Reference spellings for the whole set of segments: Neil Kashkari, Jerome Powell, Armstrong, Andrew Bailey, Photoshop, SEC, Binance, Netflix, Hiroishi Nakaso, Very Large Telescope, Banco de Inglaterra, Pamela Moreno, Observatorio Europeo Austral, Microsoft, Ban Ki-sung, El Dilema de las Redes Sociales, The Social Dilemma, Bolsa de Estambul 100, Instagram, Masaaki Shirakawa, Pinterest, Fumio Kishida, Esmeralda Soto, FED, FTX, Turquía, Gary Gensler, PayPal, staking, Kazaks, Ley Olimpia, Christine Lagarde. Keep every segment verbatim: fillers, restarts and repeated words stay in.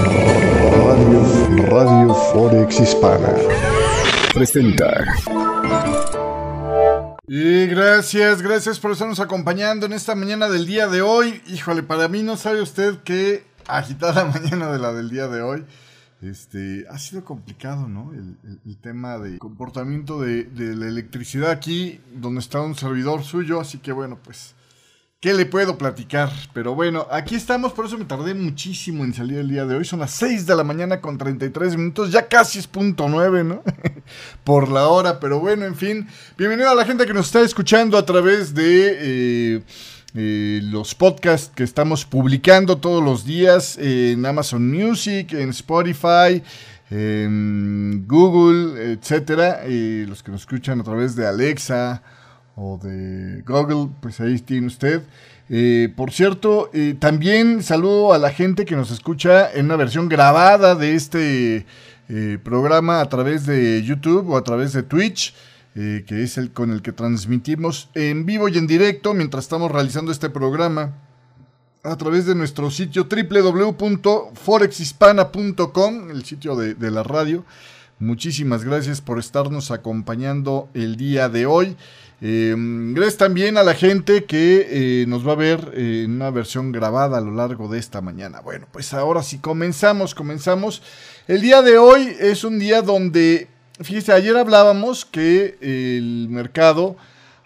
Radio, Radio Forex Hispana presenta. Y gracias, gracias por estarnos acompañando en esta mañana del día de hoy. Híjole, para mí no sabe usted qué agitada mañana de la del día de hoy. Este, ha sido complicado, ¿no? El, el, el tema de comportamiento de, de la electricidad aquí, donde está un servidor suyo, así que bueno, pues, ¿qué le puedo platicar? Pero bueno, aquí estamos, por eso me tardé muchísimo en salir el día de hoy. Son las seis de la mañana con treinta y tres minutos, ya casi es punto nueve, ¿no? Por la hora, pero bueno, en fin. Bienvenido a la gente que nos está escuchando a través de... Eh, Eh, los podcasts que estamos publicando todos los días eh, en Amazon Music, en Spotify, en Google, etcétera. Eh, los que nos escuchan a través de Alexa o de Google, pues ahí tiene usted. Eh, por cierto, eh, también saludo a la gente que nos escucha en una versión grabada de este eh, programa a través de YouTube o a través de Twitch. Eh, que es el con el que transmitimos en vivo y en directo mientras estamos realizando este programa a través de nuestro sitio doble u doble u doble u punto forex hispana punto com, el sitio de, de la radio. Muchísimas gracias por estarnos acompañando el día de hoy. Eh, gracias también a la gente que eh, nos va a ver eh, en una versión grabada a lo largo de esta mañana. Bueno, pues ahora sí, comenzamos, comenzamos. El día de hoy es un día donde... Fíjese, ayer hablábamos que el mercado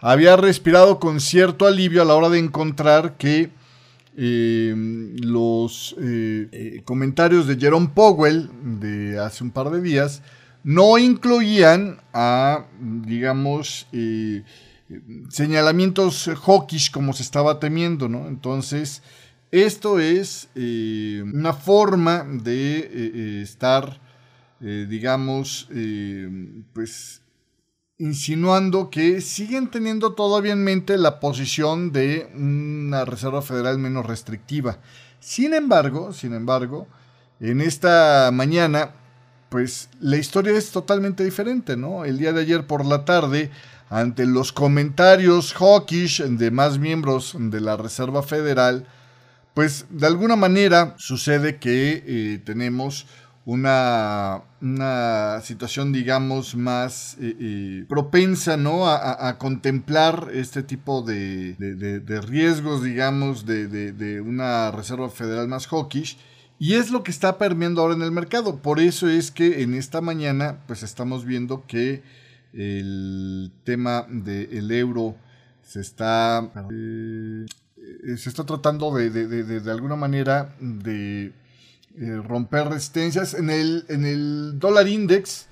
había respirado con cierto alivio a la hora de encontrar que eh, los eh, eh, comentarios de Jerome Powell de hace un par de días no incluían a, digamos, eh, señalamientos hawkish como se estaba temiendo, ¿no? Entonces, esto es eh, una forma de eh, eh, estar... Eh, digamos, eh, pues, insinuando que siguen teniendo todavía en mente la posición de una Reserva Federal menos restrictiva. Sin embargo, sin embargo, en esta mañana, pues, la historia es totalmente diferente, ¿no? El día de ayer por la tarde, ante los comentarios hawkish de más miembros de la Reserva Federal, pues, de alguna manera sucede que eh, tenemos... Una, una situación, digamos, más eh, eh, propensa, ¿no? A, a, a contemplar este tipo de, de, de, de riesgos, digamos, de, de, de una Reserva Federal más hawkish. Y es lo que está permeando ahora en el mercado. Por eso es que en esta mañana, pues estamos viendo que el tema del euro se está, eh, se está tratando de, de, de, de, de alguna manera de... Eh, romper resistencias. En el, en el dólar index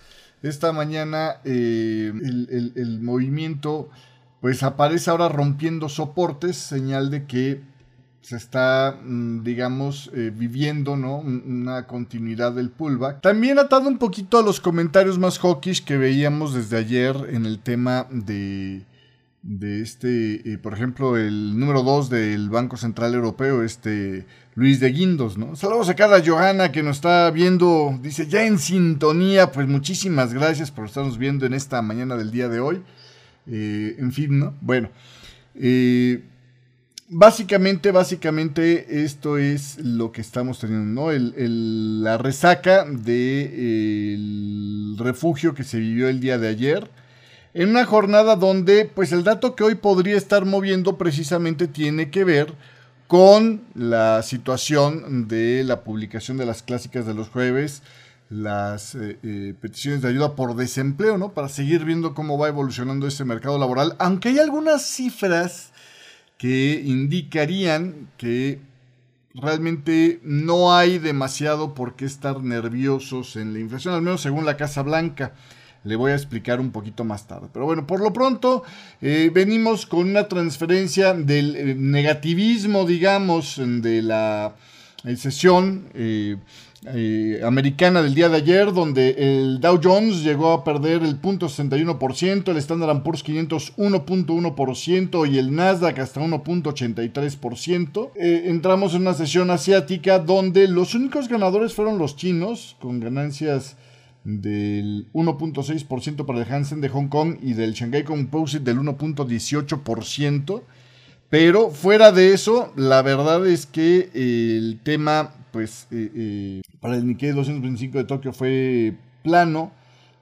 esta mañana eh, el, el, el movimiento pues aparece ahora rompiendo soportes, señal de que se está, digamos, eh, viviendo, ¿no? Una continuidad del pullback. También atado un poquito a los comentarios más hawkish que veíamos desde ayer en el tema de, de este, eh, por ejemplo, el número dos del Banco Central Europeo, este... Luis de Guindos, ¿no? Saludos a Carla Johanna que nos está viendo, dice, ya en sintonía, pues muchísimas gracias por estarnos viendo en esta mañana del día de hoy. Eh, en fin, ¿no? Bueno, eh, básicamente, básicamente esto es lo que estamos teniendo, ¿no? El, el, la resaca del de, eh, refugio que se vivió el día de ayer, en una jornada donde, pues el dato que hoy podría estar moviendo precisamente tiene que ver con la situación de la publicación de las clásicas de los jueves, las eh, eh, peticiones de ayuda por desempleo, ¿no? Para seguir viendo cómo va evolucionando ese mercado laboral, aunque hay algunas cifras que indicarían que realmente no hay demasiado por qué estar nerviosos en la inflación, al menos según la Casa Blanca. Le voy a explicar un poquito más tarde. Pero bueno, por lo pronto eh, venimos con una transferencia del eh, negativismo, digamos, de la eh, sesión eh, eh, americana del día de ayer, donde el Dow Jones llegó a perder el cero punto sesenta y uno por ciento, el Standard and Poor's quinientos uno punto uno por ciento y el Nasdaq hasta uno punto ochenta y tres por ciento. Eh, entramos en una sesión asiática donde los únicos ganadores fueron los chinos, con ganancias... del uno punto seis por ciento para el Hansen de Hong Kong y del Shanghai Composite del uno punto dieciocho por ciento. Pero fuera de eso, la verdad es que el tema, pues, eh, eh, para el Nikkei doscientos veinticinco de Tokio fue plano,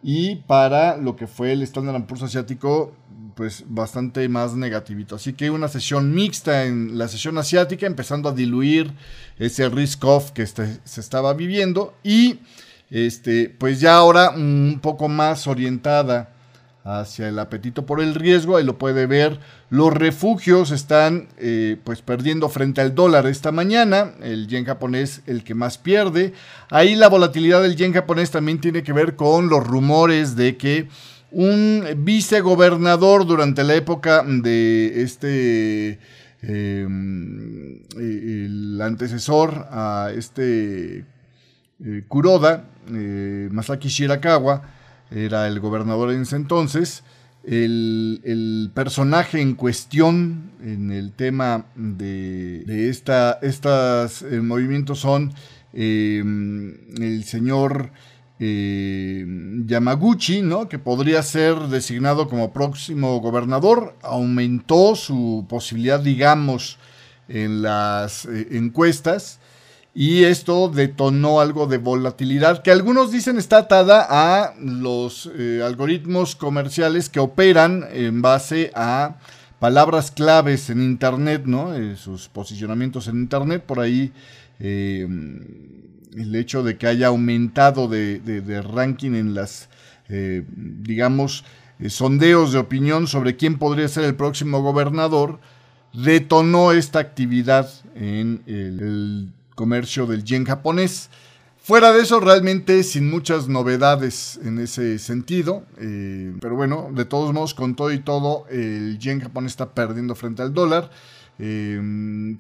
y para lo que fue el Standard and Poor's asiático, pues bastante más negativito. Así que una sesión mixta en la sesión asiática, empezando a diluir ese risk-off que este, se estaba viviendo, y este, pues ya ahora un poco más orientada hacia el apetito por el riesgo. Ahí lo puede ver. Los refugios están eh, pues perdiendo frente al dólar esta mañana. El yen japonés el que más pierde. Ahí la volatilidad del yen japonés también tiene que ver con los rumores de que un vicegobernador durante la época de este... Eh, el antecesor a este eh, Kuroda, eh, Masaaki Shirakawa, era el gobernador en ese entonces, el, el personaje en cuestión en el tema de, de esta, estos eh, movimientos son eh, el señor eh, Yamaguchi, ¿no? Que podría ser designado como próximo gobernador. Aumentó su posibilidad, digamos, en las eh, encuestas. Y esto detonó algo de volatilidad que algunos dicen está atada a los eh, algoritmos comerciales que operan en base a palabras claves en internet, ¿no? Eh, sus posicionamientos en internet. Por ahí eh, el hecho de que haya aumentado de, de, de ranking en las, eh, digamos, eh, sondeos de opinión sobre quién podría ser el próximo gobernador, detonó esta actividad en el... el comercio del yen japonés. Fuera de eso, realmente sin muchas novedades en ese sentido, eh, pero bueno, de todos modos, con todo y todo, el yen japonés está perdiendo frente al dólar. Eh,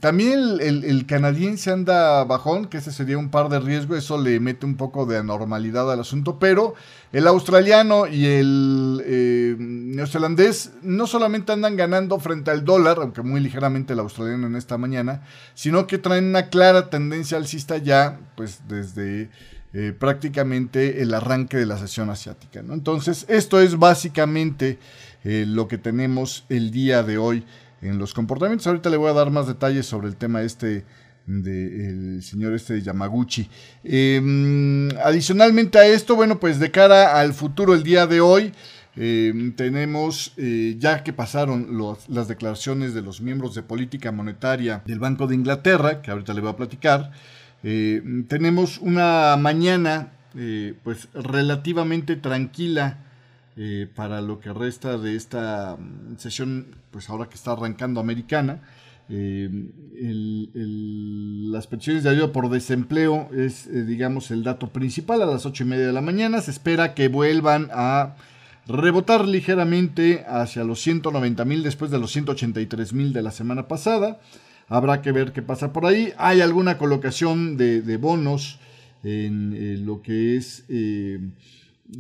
también el, el, el canadiense anda bajón, que ese sería un par de riesgo, eso le mete un poco de anormalidad al asunto, pero el australiano y el eh, neozelandés no solamente andan ganando frente al dólar, aunque muy ligeramente el australiano en esta mañana, sino que traen una clara tendencia alcista ya, pues desde eh, prácticamente el arranque de la sesión asiática, ¿no? Entonces, esto es básicamente eh, lo que tenemos el día de hoy en los comportamientos. Ahorita le voy a dar más detalles sobre el tema este del señor este de Yamaguchi. Eh, adicionalmente a esto, bueno, pues de cara al futuro el día de hoy, eh, tenemos, eh, ya que pasaron los, las declaraciones de los miembros de política monetaria del Banco de Inglaterra, que ahorita le voy a platicar, eh, tenemos una mañana eh, pues relativamente tranquila, Eh, para lo que resta de esta sesión, pues ahora que está arrancando americana. Eh, el, el, las peticiones de ayuda por desempleo es, eh, digamos, el dato principal a las ocho y media de la mañana. Se espera que vuelvan a rebotar ligeramente hacia los ciento noventa mil después de los ciento ochenta y tres mil de la semana pasada. Habrá que ver qué pasa por ahí. Hay alguna colocación de, de bonos en eh, lo que es... Eh,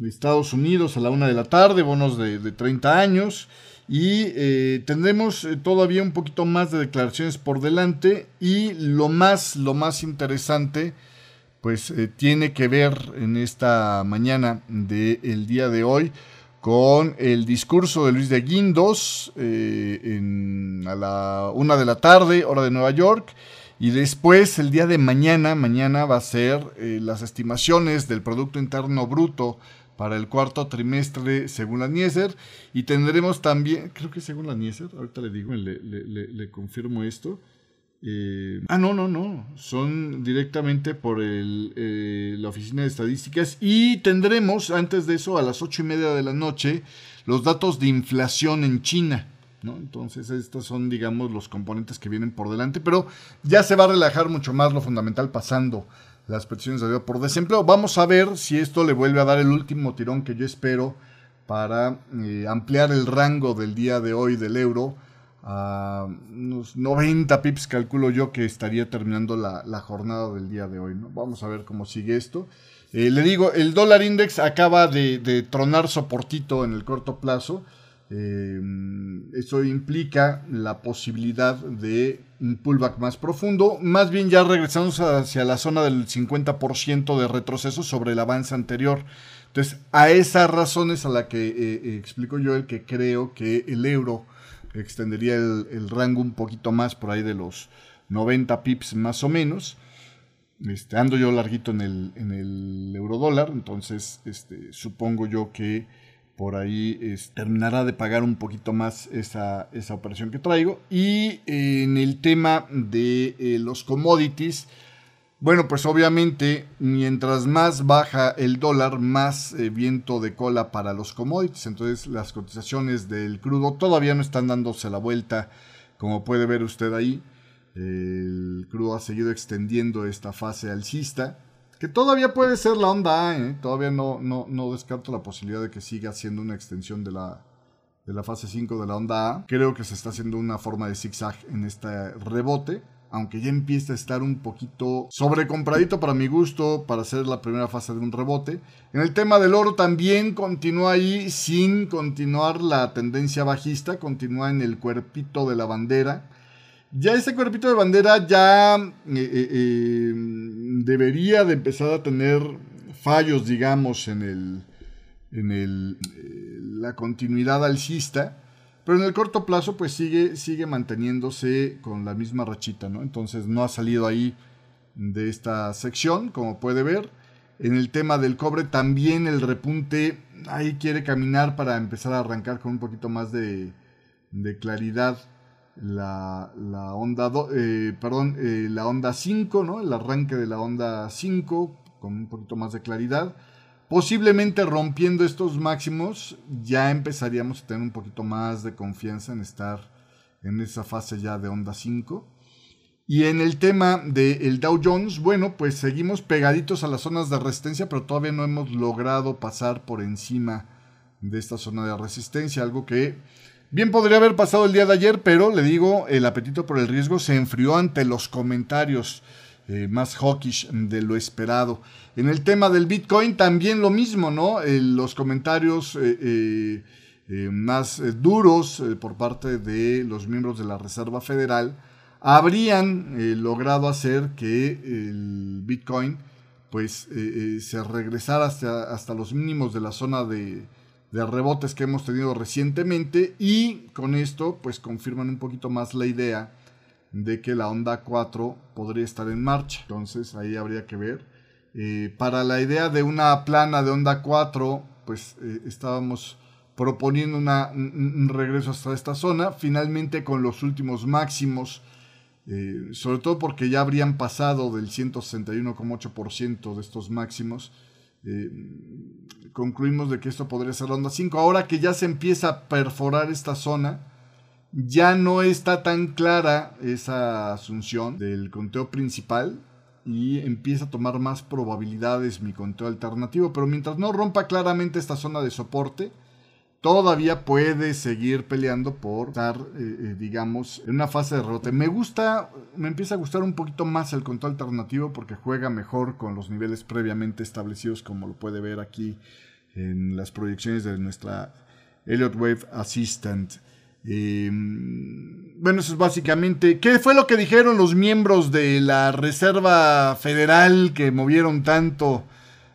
Estados Unidos a la una de la tarde, bonos de, de treinta años, y eh, tendremos todavía un poquito más de declaraciones por delante, y lo más, lo más interesante pues eh, tiene que ver en esta mañana del día de hoy con el discurso de Luis de Guindos eh, en, a la una de la tarde, hora de Nueva York. Y después, el día de mañana, mañana va a ser eh, las estimaciones del Producto Interno Bruto para el cuarto trimestre según la N I E S E R. Y tendremos también, creo que según la N I E S E R, ahorita le digo, le, le, le, le confirmo esto. Eh, ah, no, no, no, son directamente por el, eh, la Oficina de Estadísticas. Y tendremos, antes de eso, a las ocho y media de la noche, los datos de inflación en China, ¿no? Entonces estos son, digamos, los componentes que vienen por delante, pero ya se va a relajar mucho más lo fundamental pasando las peticiones de ayuda por desempleo. Vamos a ver si esto le vuelve a dar el último tirón que yo espero para eh, ampliar el rango del día de hoy del euro a unos noventa pips, calculo yo que estaría terminando la, la jornada del día de hoy, ¿no? Vamos a ver cómo sigue esto. Eh, le digo, el dólar index acaba de, de tronar soportito en el corto plazo. Eh, eso implica la posibilidad de un pullback más profundo, más bien ya regresamos hacia la zona del cincuenta por ciento de retroceso sobre el avance anterior. Entonces, a esas razones a la que eh, explico yo el que creo que el euro extendería el, el rango un poquito más, por ahí de los noventa pips más o menos. Este, ando yo larguito en el, en el eurodólar, entonces este, supongo yo que por ahí es, terminará de pagar un poquito más esa, esa operación que traigo. Y eh, en el tema de eh, los commodities, bueno, pues obviamente mientras más baja el dólar, más eh, viento de cola para los commodities. Entonces las cotizaciones del crudo todavía no están dándose la vuelta, como puede ver usted ahí. El crudo ha seguido extendiendo esta fase alcista, que todavía puede ser la onda A, ¿eh? Todavía no, no, no descarto la posibilidad de que siga siendo una extensión de la, de la fase cinco de la onda A. Creo que se está haciendo una forma de zigzag en este rebote, aunque ya empieza a estar un poquito sobrecompradito para mi gusto, para hacer la primera fase de un rebote. En el tema del oro también continúa ahí, sin continuar la tendencia bajista, continúa en el cuerpito de la bandera. Ya ese cuerpito de bandera ya eh, eh, debería de empezar a tener fallos, digamos, en el en el eh, la continuidad alcista, pero en el corto plazo pues sigue, sigue manteniéndose con la misma rachita, ¿no? Entonces no ha salido ahí de esta sección, como puede ver. En el tema del cobre también el repunte ahí quiere caminar para empezar a arrancar con un poquito más de, de claridad. La, la onda do, eh, perdón, eh, la onda cinco, ¿no? El arranque de la onda cinco con un poquito más de claridad, posiblemente rompiendo estos máximos ya empezaríamos a tener un poquito más de confianza en estar en esa fase ya de onda cinco. Y en el tema del Dow Jones, bueno, pues seguimos pegaditos a las zonas de resistencia, pero todavía no hemos logrado pasar por encima de esta zona de resistencia, algo que bien podría haber pasado el día de ayer, pero le digo, el apetito por el riesgo se enfrió ante los comentarios eh, más hawkish de lo esperado. En el tema del Bitcoin también lo mismo, ¿no? Eh, los comentarios eh, eh, eh, más eh, duros eh, por parte de los miembros de la Reserva Federal habrían eh, logrado hacer que el Bitcoin pues eh, eh, se regresara hasta, hasta los mínimos de la zona de... de rebotes que hemos tenido recientemente, y con esto pues confirman un poquito más la idea de que la onda cuatro podría estar en marcha. Entonces ahí habría que ver, eh, para la idea de una plana de onda cuatro pues eh, estábamos proponiendo una, un, un regreso hasta esta zona, finalmente con los últimos máximos, eh, sobre todo porque ya habrían pasado del ciento sesenta y uno coma ocho por ciento de estos máximos. Eh, concluimos de que esto podría ser la onda cinco. Ahora que ya se empieza a perforar esta zona, ya no está tan clara esa asunción del conteo principal y empieza a tomar más probabilidades mi conteo alternativo, pero mientras no rompa claramente esta zona de soporte, todavía puede seguir peleando por estar, eh, digamos, en una fase de rebote. Me gusta, me empieza a gustar un poquito más el conteo alternativo porque juega mejor con los niveles previamente establecidos, como lo puede ver aquí en las proyecciones de nuestra Elliott Wave Assistant. Eh, bueno, eso es básicamente. ¿Qué fue lo que dijeron los miembros de la Reserva Federal que movieron tanto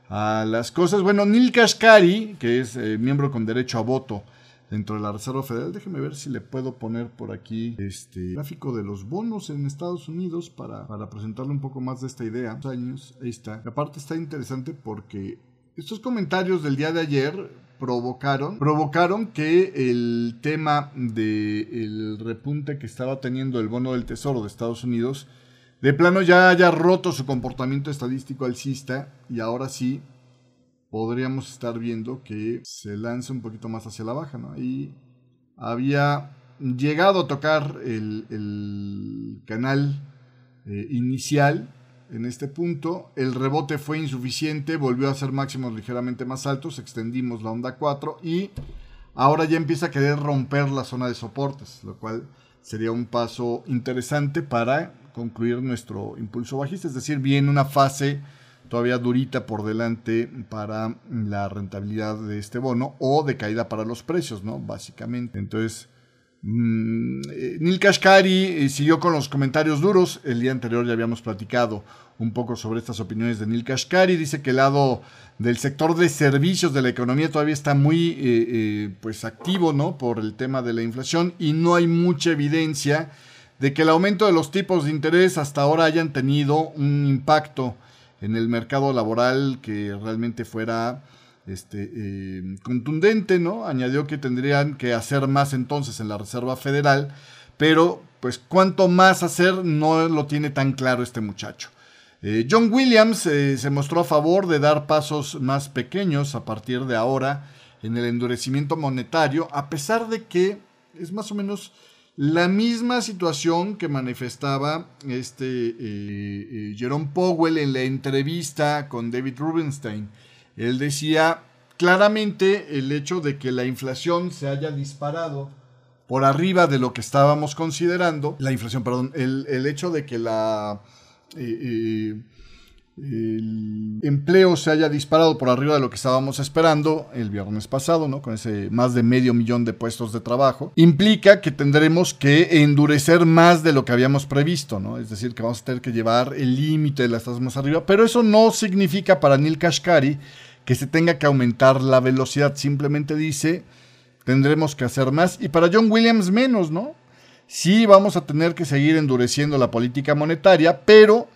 a las cosas? Bueno, Neil Kashkari, que es eh, miembro con derecho a voto dentro de la Reserva Federal. Déjeme ver si le puedo poner por aquí este gráfico de los bonos en Estados Unidos para, para presentarle un poco más de esta idea. Años, ahí está. Aparte está interesante porque estos comentarios del día de ayer provocaron, provocaron que el tema del repunte que estaba teniendo el bono del Tesoro de Estados Unidos de plano ya haya roto su comportamiento estadístico alcista, y ahora sí podríamos estar viendo que se lance un poquito más hacia la baja, ¿no? Ahí había llegado a tocar el, el canal eh, inicial en este punto. El rebote fue insuficiente, volvió a ser máximos ligeramente más altos, extendimos la onda cuatro y ahora ya empieza a querer romper la zona de soportes, lo cual sería un paso interesante para concluir nuestro impulso bajista, es decir, viene una fase todavía durita por delante para la rentabilidad de este bono o de caída para los precios, ¿no? Básicamente. Entonces, Mm, Neil Kashkari eh, siguió con los comentarios duros. El día anterior ya habíamos platicado un poco sobre estas opiniones de Neil Kashkari. Dice que el lado del sector de servicios de la economía todavía está muy eh, eh, pues activo, ¿no?, por el tema de la inflación, y no hay mucha evidencia de que el aumento de los tipos de interés hasta ahora hayan tenido un impacto en el mercado laboral que realmente fuera este, eh, contundente, ¿no? Añadió que tendrían que hacer más entonces en la Reserva Federal, pero pues cuánto más hacer no lo tiene tan claro este muchacho. Eh, John Williams eh, se mostró a favor de dar pasos más pequeños a partir de ahora en el endurecimiento monetario, a pesar de que es más o menos la misma situación que manifestaba este eh, eh, Jerome Powell en la entrevista con David Rubenstein. Él decía claramente el hecho de que la inflación se haya disparado por arriba de lo que estábamos considerando. La inflación, perdón, el, el hecho de que la... Eh, eh, el empleo se haya disparado por arriba de lo que estábamos esperando el viernes pasado, ¿no?, con ese más de medio millón de puestos de trabajo, implica que tendremos que endurecer más de lo que habíamos previsto, ¿no? Es decir, que vamos a tener que llevar el límite de las tasas más arriba, pero eso no significa para Neil Kashkari que se tenga que aumentar la velocidad. Simplemente dice, tendremos que hacer más, y para John Williams menos, ¿no? Sí, vamos a tener que seguir endureciendo la política monetaria, pero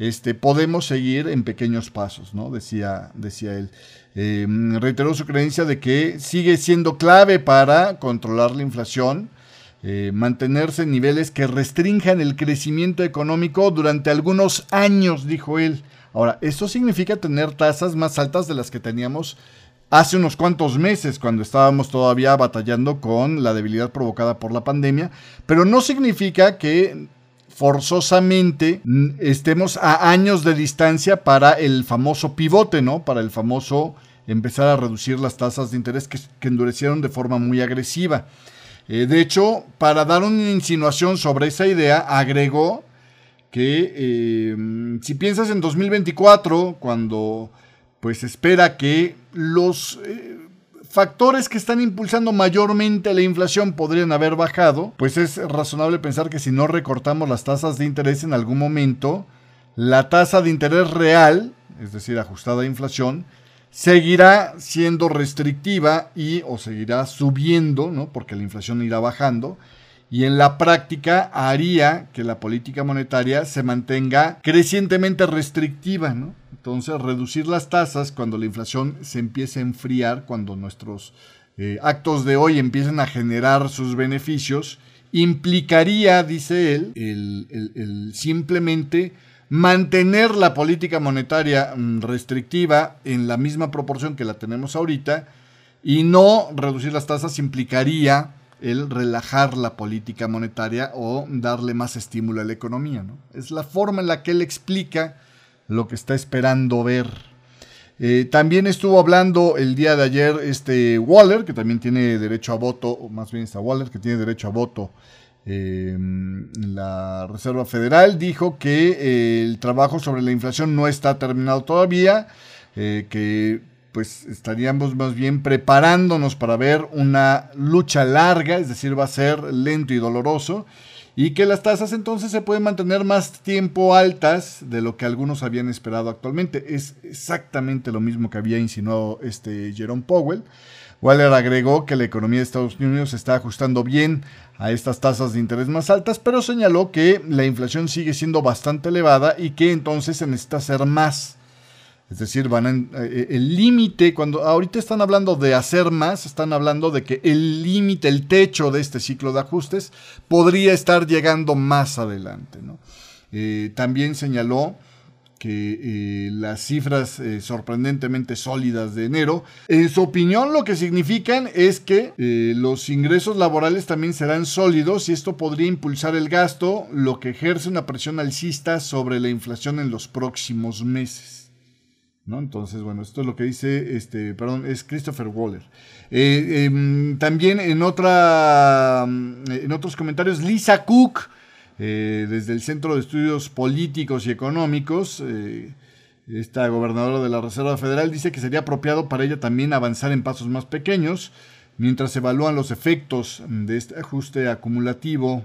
Este, podemos seguir en pequeños pasos, ¿no?, decía, decía él. Eh, reiteró su creencia de que sigue siendo clave para controlar la inflación, eh, mantenerse en niveles que restrinjan el crecimiento económico durante algunos años, dijo él. Ahora, esto significa tener tasas más altas de las que teníamos hace unos cuantos meses, cuando estábamos todavía batallando con la debilidad provocada por la pandemia, pero no significa que forzosamente estemos a años de distancia para el famoso pivote, ¿no?, para el famoso empezar a reducir las tasas de interés que, que endurecieron de forma muy agresiva. Eh, de hecho, para dar una insinuación sobre esa idea, agregó que eh, si piensas en dos mil veinticuatro, cuando pues espera que los Eh, factores que están impulsando mayormente la inflación podrían haber bajado, pues es razonable pensar que si no recortamos las tasas de interés en algún momento, la tasa de interés real, es decir, ajustada a inflación, seguirá siendo restrictiva y o seguirá subiendo, ¿no?, porque la inflación irá bajando, y en la práctica haría que la política monetaria se mantenga crecientemente restrictiva, ¿no? Entonces, reducir las tasas cuando la inflación se empiece a enfriar, cuando nuestros eh, actos de hoy empiecen a generar sus beneficios, implicaría, dice él, el, el, el simplemente mantener la política monetaria restrictiva en la misma proporción que la tenemos ahorita, y no reducir las tasas implicaría el relajar la política monetaria o darle más estímulo a la economía, ¿no? Es la forma en la que él explica lo que está esperando ver. Eh, también estuvo hablando el día de ayer este Waller, que también tiene derecho a voto, o más bien está Waller, que tiene derecho a voto eh, en la Reserva Federal. Dijo que eh, el trabajo sobre la inflación no está terminado todavía, eh, que pues estaríamos más bien preparándonos para ver una lucha larga, es decir, va a ser lento y doloroso, y que las tasas entonces se pueden mantener más tiempo altas de lo que algunos habían esperado actualmente. Es exactamente lo mismo que había insinuado este Jerome Powell. Waller agregó que la economía de Estados Unidos se está ajustando bien a estas tasas de interés más altas, pero señaló que la inflación sigue siendo bastante elevada y que entonces se necesita hacer más. Es decir, van a, el límite, cuando ahorita están hablando de hacer más, están hablando de que el límite, el techo de este ciclo de ajustes podría estar llegando más adelante, ¿no? Eh, también señaló que eh, las cifras eh, sorprendentemente sólidas de enero, en su opinión, lo que significan es que eh, los ingresos laborales también serán sólidos, y esto podría impulsar el gasto, lo que ejerce una presión alcista sobre la inflación en los próximos meses, ¿no? Entonces, bueno, esto es lo que dice, este, perdón, es Christopher Waller. Eh, eh, también en, otra, en otros comentarios, Lisa Cook, eh, desde el Centro de Estudios Políticos y Económicos, eh, esta gobernadora de la Reserva Federal, dice que sería apropiado para ella también avanzar en pasos más pequeños, Mientras se evalúan los efectos de este ajuste acumulativo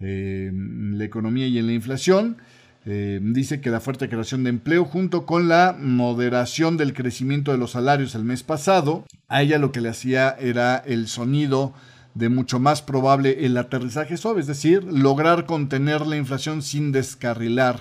eh, en la economía y en la inflación, eh, dice que la fuerte creación de empleo junto con la moderación del crecimiento de los salarios el mes pasado, a ella lo que le hacía era el sonido de mucho más probable el aterrizaje suave, es decir, lograr contener la inflación sin descarrilar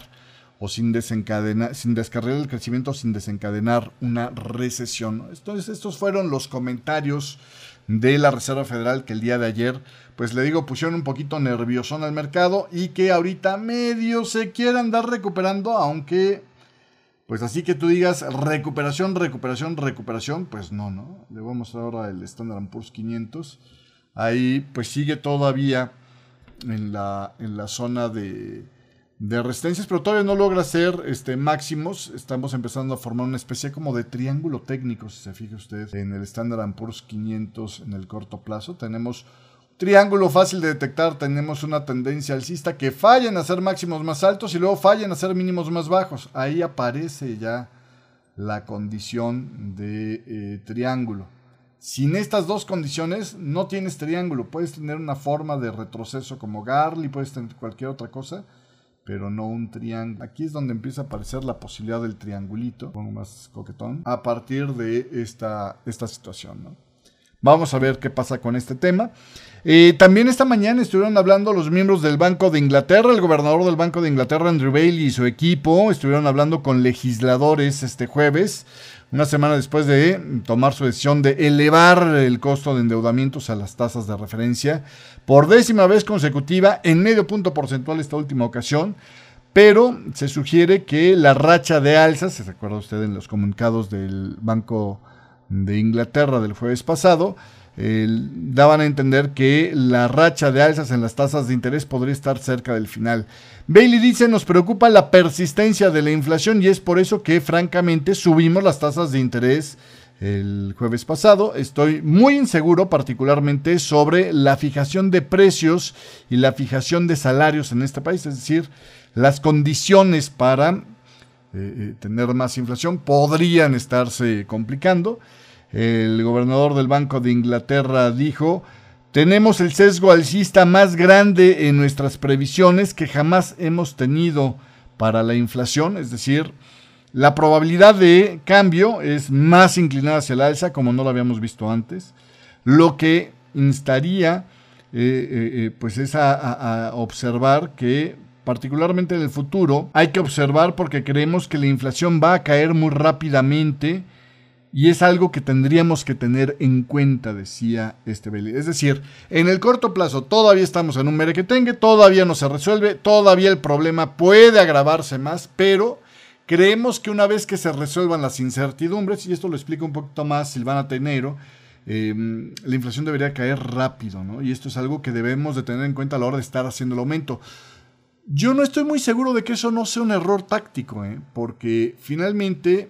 o sin desencadenar, sin descarrilar el crecimiento, sin desencadenar una recesión. Entonces, estos fueron los comentarios de la Reserva Federal que el día de ayer, pues le digo, pusieron un poquito nerviosón al mercado y que ahorita medio se quiere andar recuperando, aunque, pues así que tú digas recuperación, recuperación, recuperación, pues no, ¿no? Le voy a mostrar ahora el Standard and Poor's quinientos. Ahí pues sigue todavía en la, en la zona de, de resistencias, pero todavía no logra hacer este, máximos. Estamos empezando a formar una especie como de triángulo técnico, si se fija usted, en el Standard and Poor's quinientos en el corto plazo. Tenemos un triángulo fácil de detectar, tenemos una tendencia alcista que falla en hacer máximos más altos y luego falla en hacer mínimos más bajos. Ahí aparece ya la condición de eh, triángulo. Sin estas dos condiciones no tienes triángulo, puedes tener una forma de retroceso como Garly, puedes tener cualquier otra cosa, pero no un triángulo. Aquí es donde empieza a aparecer la posibilidad del triangulito, pongo más coquetón, a partir de esta, esta situación, ¿no? Vamos a ver qué pasa con este tema. Eh, también esta mañana estuvieron hablando los miembros del Banco de Inglaterra, el gobernador del Banco de Inglaterra, Andrew Bailey, y su equipo, estuvieron hablando con legisladores este jueves, una semana después de tomar su decisión de elevar el costo de endeudamientos a las tasas de referencia por décima vez consecutiva en medio punto porcentual esta última ocasión, pero se sugiere que la racha de alzas, se recuerda usted en los comunicados del Banco de Inglaterra del jueves pasado, eh, daban a entender que la racha de alzas en las tasas de interés podría estar cerca del final. Bailey dice, nos preocupa la persistencia de la inflación y es por eso que francamente subimos las tasas de interés el jueves pasado. Estoy muy inseguro particularmente sobre la fijación de precios y la fijación de salarios en este país, es decir, las condiciones para eh, tener más inflación podrían estarse complicando. El gobernador del Banco de Inglaterra dijo, tenemos el sesgo alcista más grande en nuestras previsiones que jamás hemos tenido para la inflación, es decir, la probabilidad de cambio es más inclinada hacia el alza como no lo habíamos visto antes, lo que instaría eh, eh, pues es a, a, a observar que particularmente en el futuro hay que observar porque creemos que la inflación va a caer muy rápidamente y es algo que tendríamos que tener en cuenta, decía este Bailey. Es decir, en el corto plazo todavía estamos en un merequetengue, todavía no se resuelve, todavía el problema puede agravarse más, pero creemos que una vez que se resuelvan las incertidumbres, y esto lo explica un poquito más Silvana Teinero, eh, la inflación debería caer rápido, ¿no? Y esto es algo que debemos de tener en cuenta a la hora de estar haciendo el aumento. Yo no estoy muy seguro de que eso no sea un error táctico, ¿eh? Porque finalmente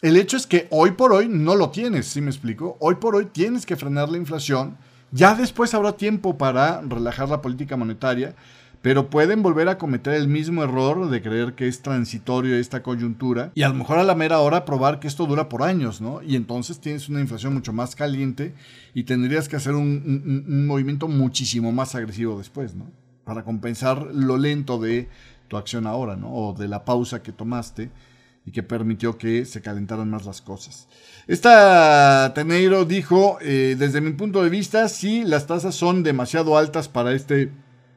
el hecho es que hoy por hoy no lo tienes, ¿sí me explico? Hoy por hoy tienes que frenar la inflación, ya después habrá tiempo para relajar la política monetaria, pero pueden volver a cometer el mismo error de creer que es transitorio esta coyuntura y a lo mejor a la mera hora probar que esto dura por años, ¿no? Y entonces tienes una inflación mucho más caliente y tendrías que hacer un, un, un movimiento muchísimo más agresivo después, ¿no? Para compensar lo lento de tu acción ahora, ¿no? O de la pausa que tomaste y que permitió que se calentaran más las cosas. Esta Teneiro dijo, eh, desde mi punto de vista, sí, las tasas son demasiado altas para este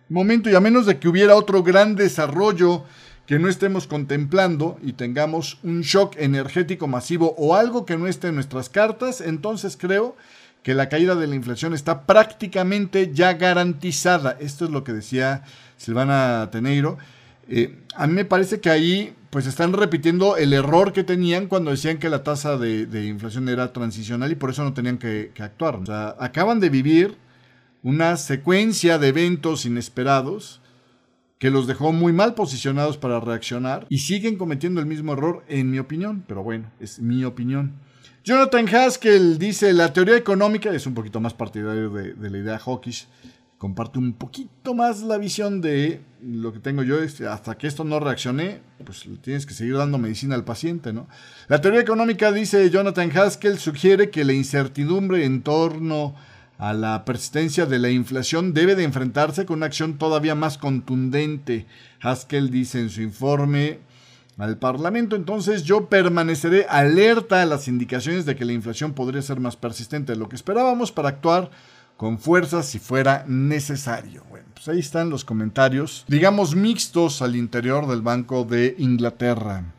momento, y a menos de que hubiera otro gran desarrollo que no estemos contemplando y tengamos un shock energético masivo o algo que no esté en nuestras cartas, entonces creo que la caída de la inflación está prácticamente ya garantizada. Esto es lo que decía Silvana Teneiro. Eh, a mí me parece que ahí pues están repitiendo el error que tenían cuando decían que la tasa de, de inflación era transicional y por eso no tenían que, que actuar. O sea, acaban de vivir una secuencia de eventos inesperados que los dejó muy mal posicionados para reaccionar y siguen cometiendo el mismo error, en mi opinión. Pero bueno, es mi opinión. Jonathan Haskell dice, la teoría económica, es un poquito más partidario de, de la idea hawkish, comparte un poquito más la visión de lo que tengo yo. Hasta que esto no reaccione, pues tienes que seguir dando medicina al paciente, ¿no? La teoría económica, dice Jonathan Haskell, sugiere que la incertidumbre en torno a la persistencia de la inflación debe de enfrentarse con una acción todavía más contundente. Haskell dice en su informe al Parlamento: entonces yo permaneceré alerta a las indicaciones de que la inflación podría ser más persistente de lo que esperábamos para actuar con fuerza si fuera necesario. Bueno, pues ahí están los comentarios, digamos, mixtos al interior del Banco de Inglaterra.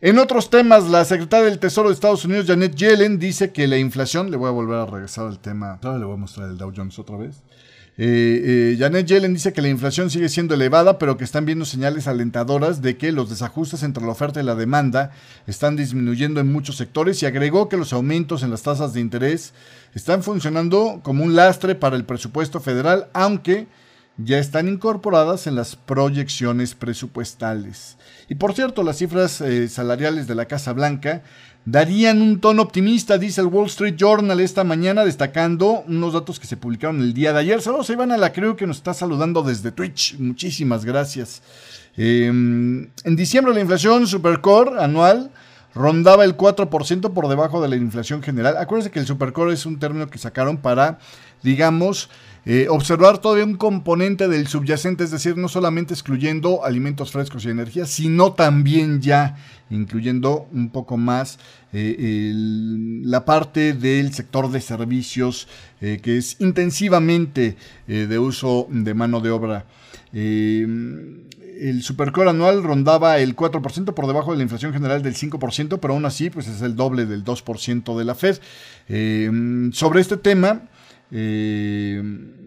En otros temas, la secretaria del Tesoro de Estados Unidos, Janet Yellen, dice que la inflación... Le voy a volver a regresar al tema. Le voy a mostrar el Dow Jones otra vez. Eh, eh, Janet Yellen dice que la inflación sigue siendo elevada, pero que están viendo señales alentadoras de que los desajustes entre la oferta y la demanda están disminuyendo en muchos sectores, y agregó que los aumentos en las tasas de interés están funcionando como un lastre para el presupuesto federal, aunque ya están incorporadas en las proyecciones presupuestales. Y por cierto, las cifras eh, salariales de la Casa Blanca darían un tono optimista, dice el Wall Street Journal esta mañana, destacando unos datos que se publicaron el día de ayer. Saludos a Ivana Lacreu, que nos está saludando desde Twitch. Muchísimas gracias. Eh, en diciembre la inflación supercore anual rondaba el cuatro por ciento, por debajo de la inflación general. Acuérdense que el supercore es un término que sacaron para, digamos... Eh, observar todavía un componente del subyacente, es decir, no solamente excluyendo alimentos frescos y energía, sino también ya incluyendo un poco más eh, el, la parte del sector de servicios, eh, que es intensivamente eh, de uso de mano de obra. Eh, el supercore anual rondaba el cuatro por ciento, por debajo de la inflación general del cinco por ciento, pero aún así pues es el doble del dos por ciento de la Fed. Eh, sobre este tema... Eh,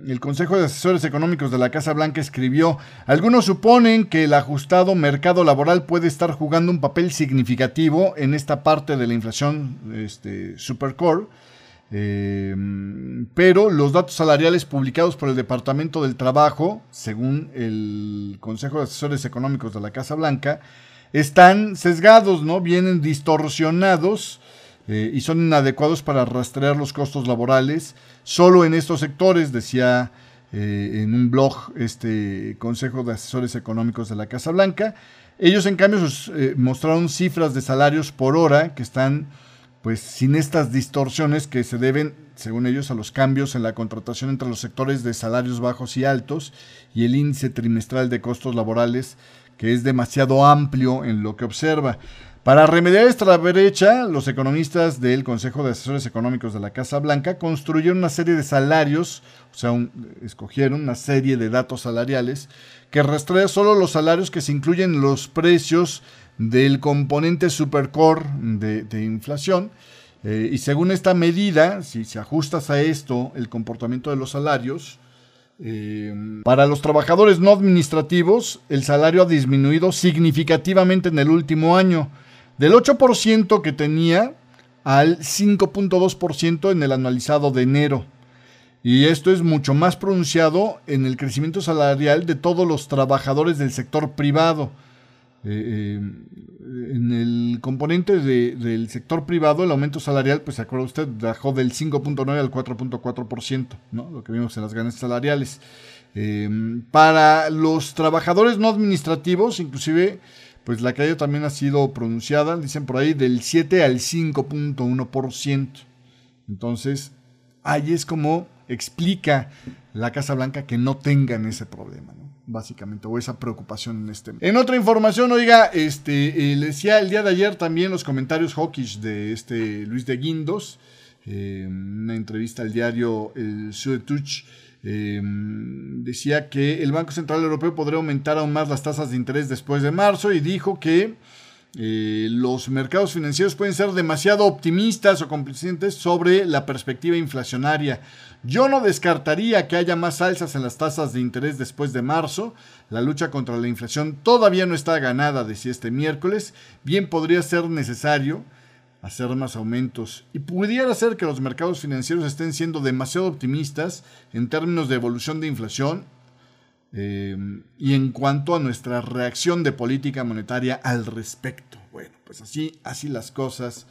el Consejo de Asesores Económicos de la Casa Blanca escribió: algunos suponen que el ajustado mercado laboral puede estar jugando un papel significativo en esta parte de la inflación este, supercore, eh, pero los datos salariales publicados por el Departamento del Trabajo, según el Consejo de Asesores Económicos de la Casa Blanca, están sesgados, ¿no? Vienen distorsionados. Eh, y son inadecuados para rastrear los costos laborales solo en estos sectores, decía eh, en un blog este Consejo de Asesores Económicos de la Casa Blanca. Ellos, en cambio, sus, eh, mostraron cifras de salarios por hora que están pues sin estas distorsiones que se deben, según ellos, a los cambios en la contratación entre los sectores de salarios bajos y altos y el índice trimestral de costos laborales, que es demasiado amplio en lo que observa. Para remediar esta brecha, los economistas del Consejo de Asesores Económicos de la Casa Blanca construyeron una serie de salarios, o sea, un, escogieron una serie de datos salariales que rastrea solo los salarios que se incluyen los precios del componente supercore de, de inflación. Eh, y según esta medida, si se ajustas a esto el comportamiento de los salarios, Eh, para los trabajadores no administrativos, el salario ha disminuido significativamente en el último año, del ocho por ciento que tenía al cinco punto dos por ciento en el anualizado de enero. Y esto es mucho más pronunciado en el crecimiento salarial de todos los trabajadores del sector privado. Eh, en el componente de, del sector privado, el aumento salarial, pues se acuerda usted, bajó del cinco punto nueve al cuatro punto cuatro por ciento, ¿no? Lo que vimos en las ganancias salariales. Eh, para los trabajadores no administrativos, inclusive, pues la caída también ha sido pronunciada, dicen por ahí, del siete al cinco punto uno por ciento. Entonces, ahí es como explica la Casa Blanca que no tengan ese problema, ¿no? Básicamente, o esa preocupación en este. En otra información, oiga, este, eh, le decía el día de ayer también los comentarios hawkish de este Luis de Guindos, eh, una entrevista al diario El Suetuch, eh, decía que el Banco Central Europeo podría aumentar aún más las tasas de interés después de marzo, y dijo que eh, los mercados financieros pueden ser demasiado optimistas o complacentes sobre la perspectiva inflacionaria. Yo no descartaría que haya más alzas en las tasas de interés después de marzo. La lucha contra la inflación todavía no está ganada, decía este miércoles. Bien podría ser necesario hacer más aumentos. Y pudiera ser que los mercados financieros estén siendo demasiado optimistas en términos de evolución de inflación eh, y en cuanto a nuestra reacción de política monetaria al respecto. Bueno, pues así, así las cosas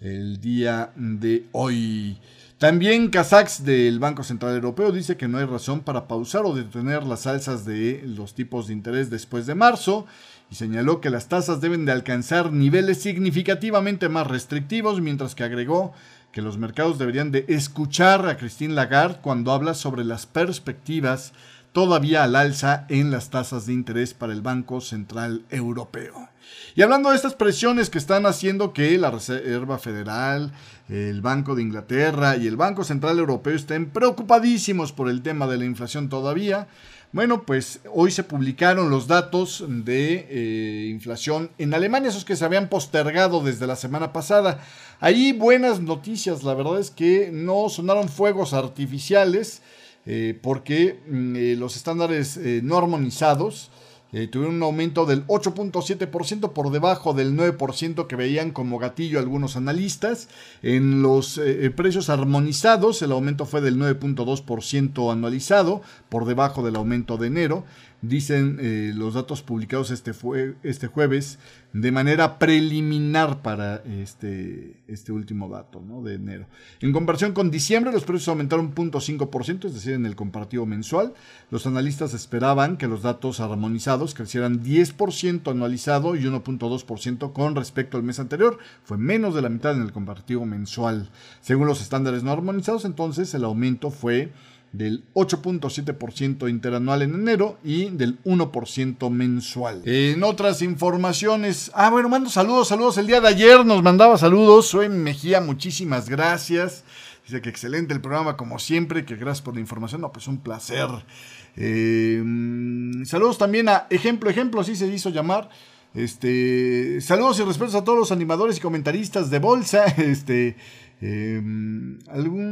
el día de hoy. También Kazaks del Banco Central Europeo dice que no hay razón para pausar o detener las alzas de los tipos de interés después de marzo y señaló que las tasas deben de alcanzar niveles significativamente más restrictivos, mientras que agregó que los mercados deberían de escuchar a Christine Lagarde cuando habla sobre las perspectivas todavía al alza en las tasas de interés para el Banco Central Europeo. Y hablando de estas presiones que están haciendo que la Reserva Federal, el Banco de Inglaterra y el Banco Central Europeo estén preocupadísimos por el tema de la inflación todavía, bueno, pues hoy se publicaron los datos de eh, inflación en Alemania, esos que se habían postergado desde la semana pasada. Ahí buenas noticias, la verdad es que no sonaron fuegos artificiales, eh, porque eh, los estándares eh, no armonizados Eh, tuvieron un aumento del ocho punto siete por ciento, por debajo del nueve por ciento que veían como gatillo algunos analistas. En los eh, precios armonizados el aumento fue del nueve punto dos por ciento anualizado, por debajo del aumento de enero. Dicen eh, los datos publicados este, fue, este jueves de manera preliminar para este, este último dato, ¿no?, de enero. En comparación con diciembre, los precios aumentaron cero punto cinco por ciento, es decir, en el comparativo mensual. Los analistas esperaban que los datos armonizados crecieran diez por ciento anualizado y uno punto dos por ciento con respecto al mes anterior. Fue menos de la mitad en el comparativo mensual. Según los estándares no armonizados, entonces el aumento fue del ocho punto siete por ciento interanual en enero y del uno por ciento mensual. En otras informaciones, ah bueno, mando saludos, saludos, el día de ayer nos mandaba saludos, soy Mejía, muchísimas gracias, dice que excelente el programa como siempre, que gracias por la información, no pues un placer. Eh, saludos también a Ejemplo, Ejemplo, así se hizo llamar. Este, saludos y respetos a todos los animadores y comentaristas de bolsa, este, eh, algún...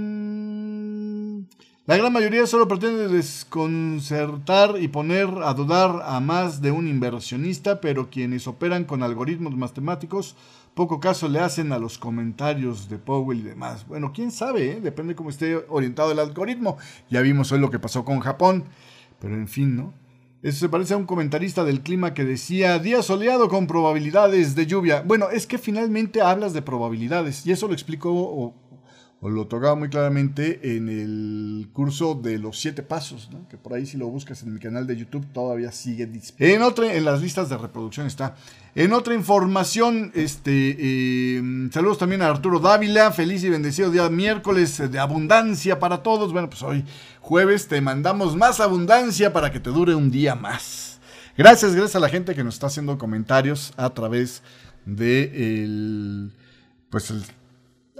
La gran mayoría solo pretende desconcertar y poner a dudar a más de un inversionista, pero quienes operan con algoritmos matemáticos poco caso le hacen a los comentarios de Powell y demás. Bueno, quién sabe, ¿eh? Depende cómo esté orientado el algoritmo. Ya vimos hoy lo que pasó con Japón, pero en fin, ¿no? Eso se parece a un comentarista del clima que decía, día soleado con probabilidades de lluvia. Bueno, es que finalmente hablas de probabilidades y eso lo explicó... O, O lo tocaba muy claramente en el curso de los siete pasos, ¿no?, que por ahí si lo buscas en mi canal de YouTube todavía sigue disponible. En otra, en las listas de reproducción está. En otra información, este, eh, saludos también a Arturo Dávila, feliz y bendecido día miércoles de abundancia para todos. Bueno, pues hoy jueves te mandamos más abundancia para que te dure un día más. Gracias, gracias a la gente que nos está haciendo comentarios a través de el, pues el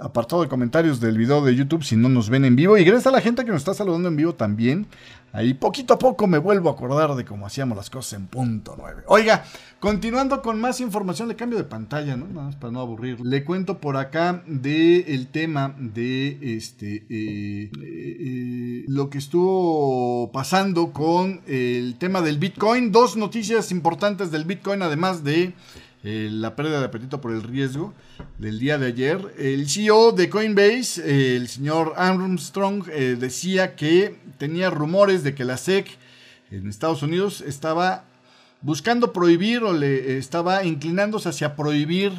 apartado de comentarios del video de YouTube si no nos ven en vivo, y gracias a la gente que nos está saludando en vivo también. Ahí poquito a poco me vuelvo a acordar de cómo hacíamos las cosas en punto nueve. Oiga, continuando con más información, le cambio de pantalla, ¿no?, nada más para no aburrir. Le cuento por acá del tema de este eh, eh, eh, lo que estuvo pasando con el tema del Bitcoin. Dos noticias importantes del Bitcoin, además de Eh, la pérdida de apetito por el riesgo del día de ayer. El C E O de Coinbase, eh, el señor Armstrong, eh, decía que tenía rumores de que la S E C en Estados Unidos estaba buscando prohibir o le eh, estaba inclinándose hacia prohibir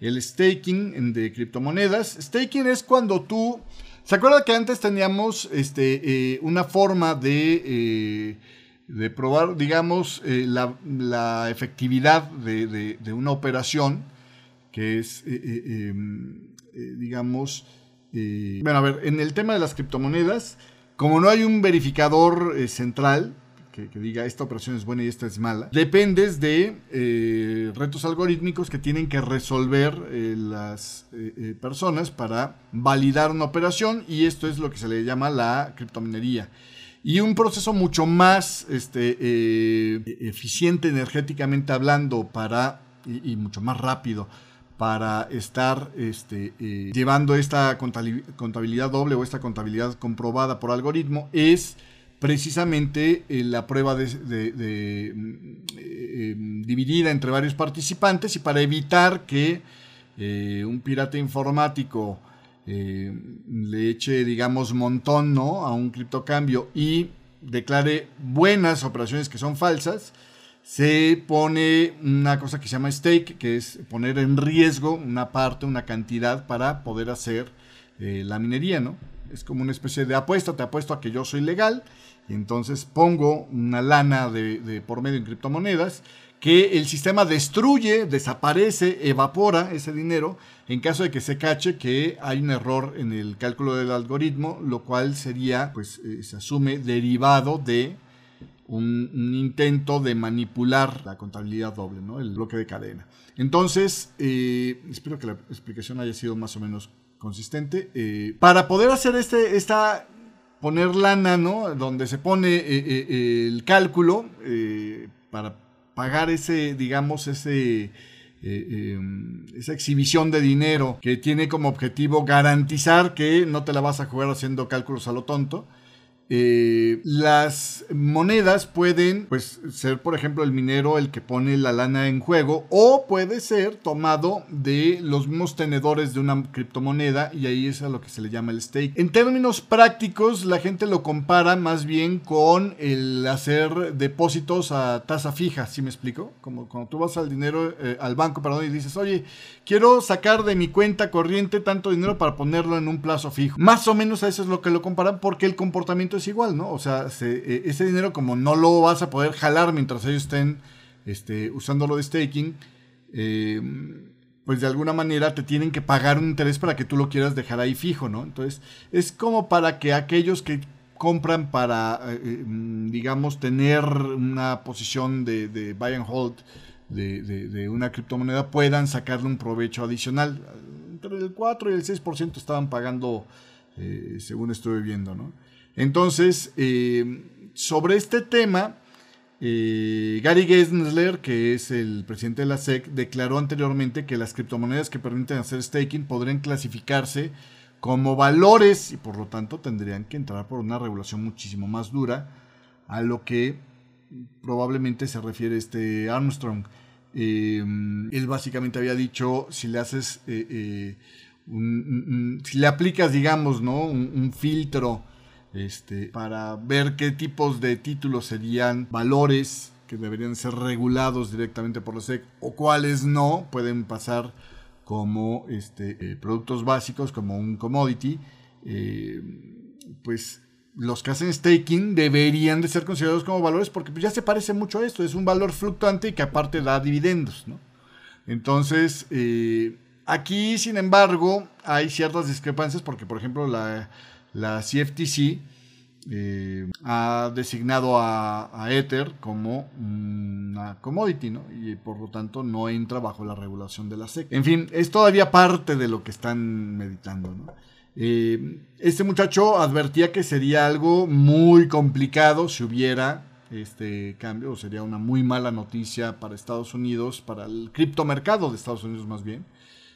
el staking de criptomonedas. Staking es cuando tú... ¿Se acuerdan que antes teníamos este, eh, una forma de... Eh, de probar, digamos, eh, la, la efectividad de, de, de una operación, que es, eh, eh, eh, digamos, eh, bueno, a ver, en el tema de las criptomonedas, como no hay un verificador eh, central que, que diga esta operación es buena y esta es mala, dependes de eh, retos algorítmicos que tienen que resolver eh, las eh, eh, personas para validar una operación, y esto es lo que se le llama la criptominería. Y un proceso mucho más este, eh, eficiente energéticamente hablando para y, y mucho más rápido para estar este, eh, llevando esta contabilidad doble o esta contabilidad comprobada por algoritmo es precisamente eh, la prueba de, de, de, eh, dividida entre varios participantes, y para evitar que eh, un pirata informático Eh, le eche, digamos, montón, ¿no?, a un criptocambio y declare buenas operaciones que son falsas, se pone una cosa que se llama stake, que es poner en riesgo una parte, una cantidad para poder hacer eh, la minería, ¿no? es como una especie de apuesta, te apuesto a que yo soy legal, y entonces pongo una lana de, de por medio en criptomonedas, que el sistema destruye, desaparece, evapora ese dinero en caso de que se cache que hay un error en el cálculo del algoritmo, lo cual sería, pues eh, se asume, derivado de un, un intento de manipular la contabilidad doble, ¿no? El bloque de cadena. Entonces, eh, espero que la explicación haya sido más o menos consistente. Eh, para poder hacer este, esta... poner lana, ¿no? Donde se pone eh, eh, el cálculo eh, para pagar ese, digamos, ese, eh, eh, esa exhibición de dinero que tiene como objetivo garantizar que no te la vas a jugar haciendo cálculos a lo tonto. Eh, las monedas pueden, pues, ser, por ejemplo, el minero el que pone la lana en juego, o puede ser tomado de los mismos tenedores de una criptomoneda, y ahí es a lo que se le llama el stake. En términos prácticos, la gente lo compara más bien con el hacer depósitos a tasa fija, ¿sí me explico? Como cuando tú vas al dinero, eh, al banco, perdón, y dices, oye, quiero sacar de mi cuenta corriente tanto dinero para ponerlo en un plazo fijo. Más o menos a eso es lo que lo comparan, porque el comportamiento es igual, ¿no? O sea, se, ese dinero, como no lo vas a poder jalar mientras ellos estén este, usándolo de staking, eh, pues de alguna manera te tienen que pagar un interés para que tú lo quieras dejar ahí fijo, ¿no? Entonces, es como para que aquellos que compran para, eh, digamos, tener una posición de, de buy and hold de, de, de una criptomoneda puedan sacarle un provecho adicional. Entre el cuatro y el seis por ciento estaban pagando, eh, según estuve viendo, ¿no? Entonces, eh, sobre este tema, eh, Gary Gensler, que es el presidente de la S E C, declaró anteriormente que las criptomonedas que permiten hacer staking podrían clasificarse como valores y por lo tanto tendrían que entrar por una regulación muchísimo más dura, a lo que probablemente se refiere este Armstrong. Eh, él básicamente había dicho, si le haces, eh, eh, un, un, si le aplicas, digamos, ¿no? un, un filtro, Este, para ver qué tipos de títulos serían valores que deberían ser regulados directamente por la S E C o cuáles no pueden pasar como este, eh, productos básicos, como un commodity, eh, pues los que hacen staking deberían de ser considerados como valores porque ya se parece mucho a esto, es un valor fluctuante y que aparte da dividendos, ¿no? Entonces, eh, aquí sin embargo hay ciertas discrepancias porque, por ejemplo, la... La C F T C eh, ha designado a, a Ether como una commodity, ¿no? Y por lo tanto no entra bajo la regulación de la S E C. En fin, es todavía parte de lo que están meditando, ¿no? Eh, este muchacho advertía que sería algo muy complicado si hubiera este cambio, o sería una muy mala noticia para Estados Unidos, para el criptomercado de Estados Unidos más bien,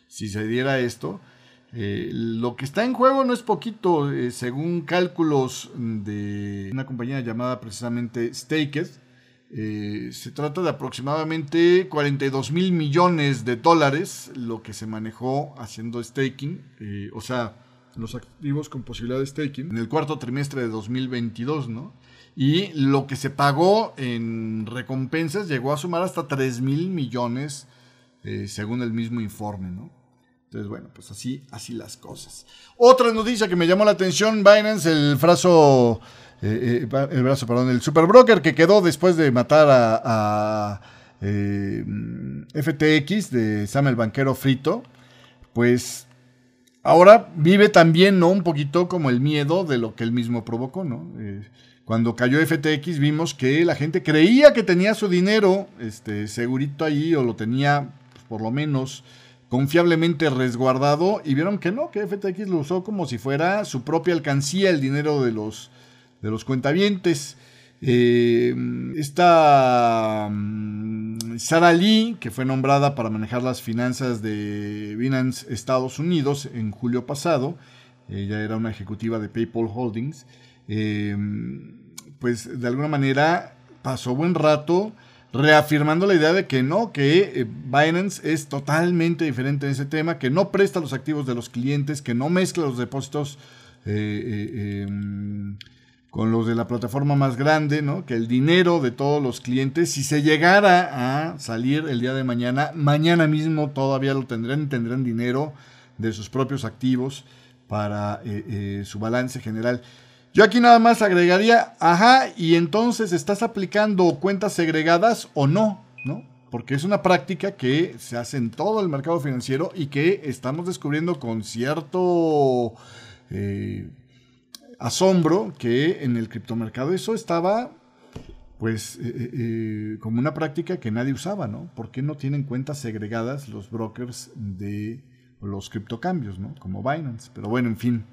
si se diera esto. Eh, lo que está en juego no es poquito, eh, según cálculos de una compañía llamada precisamente Staked, eh, se trata de aproximadamente cuarenta y dos mil millones de dólares lo que se manejó haciendo staking, eh, o sea, los activos con posibilidad de staking en el cuarto trimestre de dos mil veintidós, ¿no? Y lo que se pagó en recompensas llegó a sumar hasta tres mil millones, eh, según el mismo informe, ¿no? Entonces, bueno, pues así, así las cosas. Otra noticia que me llamó la atención, Binance, el brazo, eh, eh, el brazo, perdón, el superbroker que quedó después de matar a, a eh, F T X de Sam el banquero frito, pues ahora vive también, ¿no? Un poquito como el miedo de lo que él mismo provocó, ¿no? Eh, cuando cayó F T X vimos que la gente creía que tenía su dinero este, segurito ahí, o lo tenía, pues, por lo menos confiablemente resguardado, y vieron que no, que F T X lo usó como si fuera su propia alcancía, el dinero de los, de los cuentavientes. Eh, esta um, Sara Lee, que fue nombrada para manejar las finanzas de Binance Estados Unidos en julio pasado, ella era una ejecutiva de PayPal Holdings, eh, pues de alguna manera pasó buen rato reafirmando la idea de que no, que Binance es totalmente diferente en ese tema, que no presta los activos de los clientes, que no mezcla los depósitos eh, eh, eh, con los de la plataforma más grande, ¿no? Que el dinero de todos los clientes, si se llegara a salir el día de mañana, mañana mismo todavía lo tendrán, tendrán dinero de sus propios activos. para eh, eh, su balance general. Yo aquí nada más agregaría, ajá, y entonces ¿estás aplicando cuentas segregadas o no? ¿No? Porque es una práctica que se hace en todo el mercado financiero y que estamos descubriendo con cierto eh, asombro que en el criptomercado eso estaba, pues, eh, eh, como una práctica que nadie usaba, ¿no? ¿Por qué no tienen cuentas segregadas los brokers de los criptocambios, ¿no? Como Binance. Pero bueno, en fin.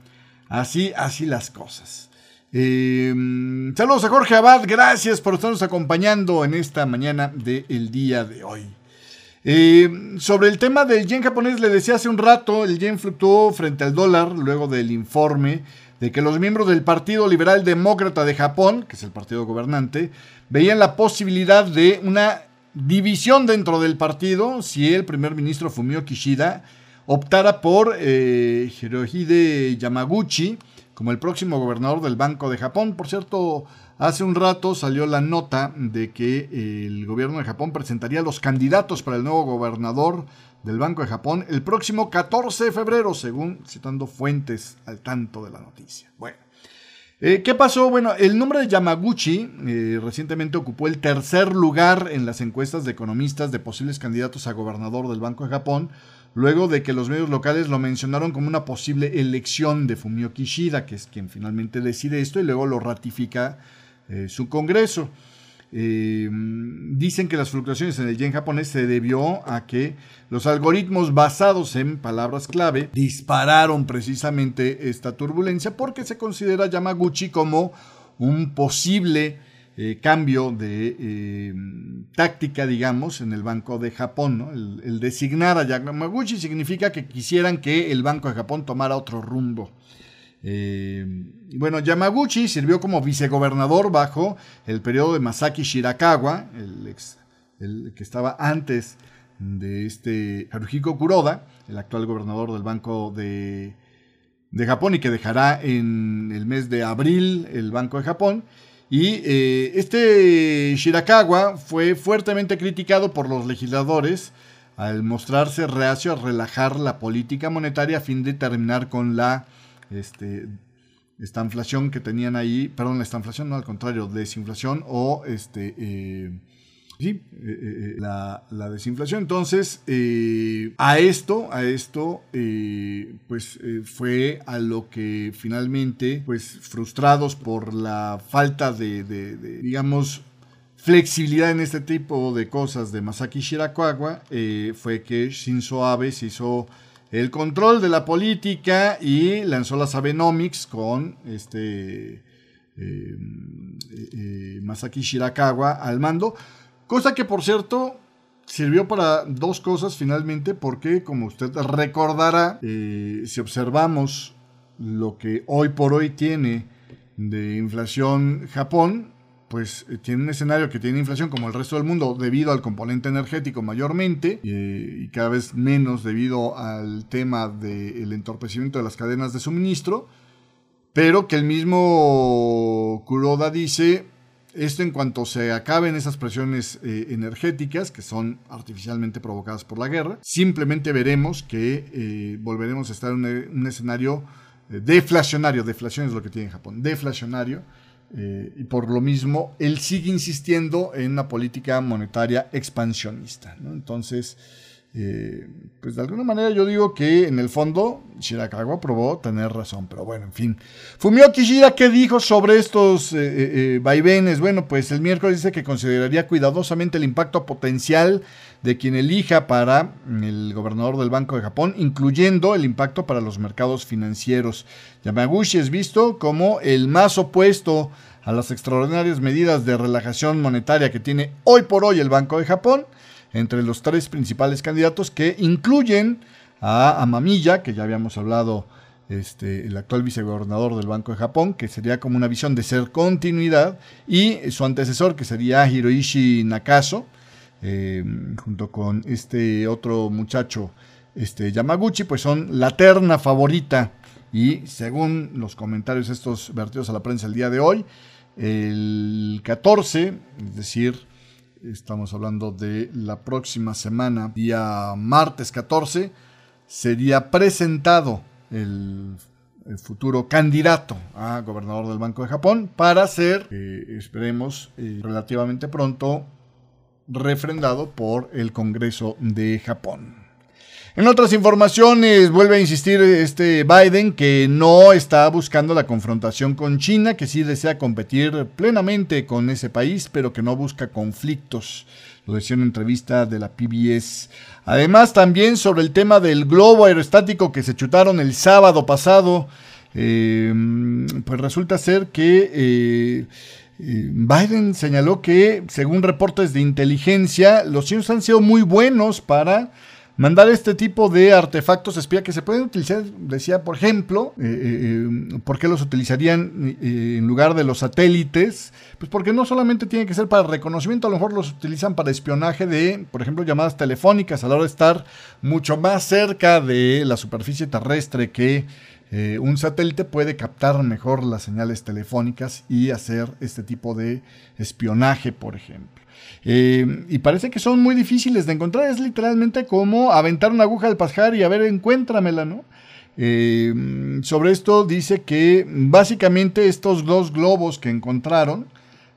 Así, así las cosas. Eh, saludos a Jorge Abad. Gracias por estarnos acompañando en esta mañana del día de hoy. Eh, sobre el tema del yen japonés, le decía hace un rato, el yen fluctuó frente al dólar luego del informe de que los miembros del Partido Liberal Demócrata de Japón, que es el partido gobernante, veían la posibilidad de una división dentro del partido si el primer ministro Fumio Kishida optara por eh, Hirohide Yamaguchi como el próximo gobernador del Banco de Japón. Por cierto, hace un rato salió la nota de que el gobierno de Japón presentaría los candidatos para el nuevo gobernador del Banco de Japón el próximo catorce de febrero, según citando fuentes al tanto de la noticia. Bueno, eh, ¿qué pasó? Bueno, el nombre de Yamaguchi eh, recientemente ocupó el tercer lugar en las encuestas de economistas de posibles candidatos a gobernador del Banco de Japón, luego de que los medios locales lo mencionaron como una posible elección de Fumio Kishida, que es quien finalmente decide esto y luego lo ratifica eh, su Congreso. Eh, dicen que las fluctuaciones en el yen japonés se debió a que los algoritmos basados en palabras clave dispararon precisamente esta turbulencia porque se considera Yamaguchi como un posible Eh, cambio de eh, táctica, digamos, en el Banco de Japón, ¿no? El, el designar a Yamaguchi significa que quisieran que el Banco de Japón tomara otro rumbo. Eh, bueno, Yamaguchi sirvió como vicegobernador bajo el periodo de Masaaki Shirakawa, el, ex, el que estaba antes de este Haruhiko Kuroda, el actual gobernador del Banco de, de Japón y que dejará en el mes de abril el Banco de Japón. Y eh, este Shirakawa fue fuertemente criticado por los legisladores al mostrarse reacio a relajar la política monetaria a fin de terminar con la este, estanflación que tenían ahí. Perdón, la estanflación, no, al contrario, desinflación o este, eh, sí, eh, eh, la, la desinflación. Entonces, eh, a esto, a esto, eh, pues eh, fue a lo que finalmente, pues frustrados por la falta de, de, de digamos, flexibilidad en este tipo de cosas de Masaaki Shirakawa, eh, fue que Shinzo Abe se hizo el control de la política y lanzó las Abenomics con este eh, eh, Masaaki Shirakawa al mando. Cosa que, por cierto, sirvió para dos cosas finalmente, porque, como usted recordará, eh, si observamos lo que hoy por hoy tiene de inflación Japón, pues eh, tiene un escenario que tiene inflación como el resto del mundo debido al componente energético mayormente eh, y cada vez menos debido al tema del entorpecimiento de las cadenas de suministro, pero que el mismo Kuroda dice: esto en cuanto se acaben esas presiones eh, energéticas que son artificialmente provocadas por la guerra, simplemente veremos que eh, volveremos a estar en un, un escenario eh, deflacionario. Deflación es lo que tiene Japón, deflacionario. Eh, y por lo mismo, él sigue insistiendo en una política monetaria expansionista, ¿no? Entonces, eh, pues de alguna manera yo digo que en el fondo Shirakawa probó tener razón, pero bueno, en fin. Fumio Kishida, ¿qué dijo sobre estos eh, eh, vaivenes? Bueno, pues el miércoles dice que consideraría cuidadosamente el impacto potencial de quien elija para el gobernador del Banco de Japón, incluyendo el impacto para los mercados financieros. Yamaguchi es visto como el más opuesto a las extraordinarias medidas de relajación monetaria que tiene hoy por hoy el Banco de Japón, entre los tres principales candidatos, que incluyen a Amamiya, que ya habíamos hablado, este, el actual vicegobernador del Banco de Japón, que sería como una visión de ser continuidad, y su antecesor, que sería Hiroishi Nakaso, eh, junto con este otro muchacho, este Yamaguchi, pues son la terna favorita. Y según los comentarios estos vertidos a la prensa el día de hoy, el catorce, es decir, estamos hablando de la próxima semana, día martes catorce, sería presentado el el futuro candidato a gobernador del Banco de Japón, para ser, eh, esperemos, eh, relativamente pronto refrendado por el Congreso de Japón. En otras informaciones, vuelve a insistir este Biden que no está buscando la confrontación con China, que sí desea competir plenamente con ese país, pero que no busca conflictos. Lo decía en entrevista de la P B S. Además, también sobre el tema del globo aerostático que se chutaron el sábado pasado, eh, pues resulta ser que... Eh, Biden señaló que, según reportes de inteligencia, los chinos han sido muy buenos para mandar este tipo de artefactos espía que se pueden utilizar. Decía, por ejemplo, eh, eh, ¿por qué los utilizarían eh, en lugar de los satélites? Pues porque no solamente tiene que ser para reconocimiento, a lo mejor los utilizan para espionaje de, por ejemplo, llamadas telefónicas, a la hora de estar mucho más cerca de la superficie terrestre que... Eh, un satélite puede captar mejor las señales telefónicas y hacer este tipo de espionaje, por ejemplo. Eh, y parece que son muy difíciles de encontrar. Es literalmente como aventar una aguja al pajar y a ver, encuéntramela, ¿no? Eh, sobre esto dice que básicamente estos dos globos que encontraron,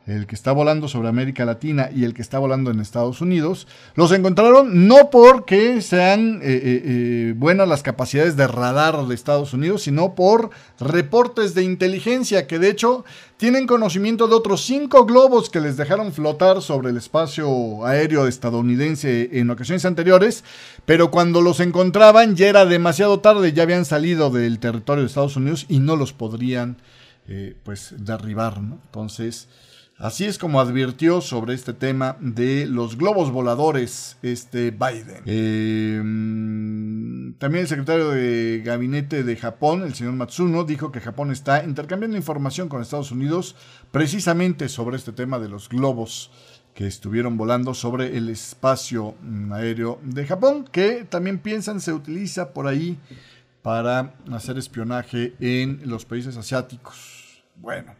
el que está volando sobre América Latina y el que está volando en Estados Unidos, los encontraron no porque sean eh, eh, eh, buenas las capacidades de radar de Estados Unidos, sino por reportes de inteligencia, que de hecho tienen conocimiento de otros cinco globos que les dejaron flotar sobre el espacio aéreo estadounidense en ocasiones anteriores, pero cuando los encontraban ya era demasiado tarde, ya habían salido del territorio de Estados Unidos y no los podrían eh, pues derribar, ¿no? Entonces... así es como advirtió sobre este tema de los globos voladores este Biden. Eh, también el secretario de Gabinete de Japón, el señor Matsuno, dijo que Japón está intercambiando información con Estados Unidos precisamente sobre este tema de los globos que estuvieron volando sobre el espacio aéreo de Japón, que también piensan se utiliza por ahí para hacer espionaje en los países asiáticos. Bueno.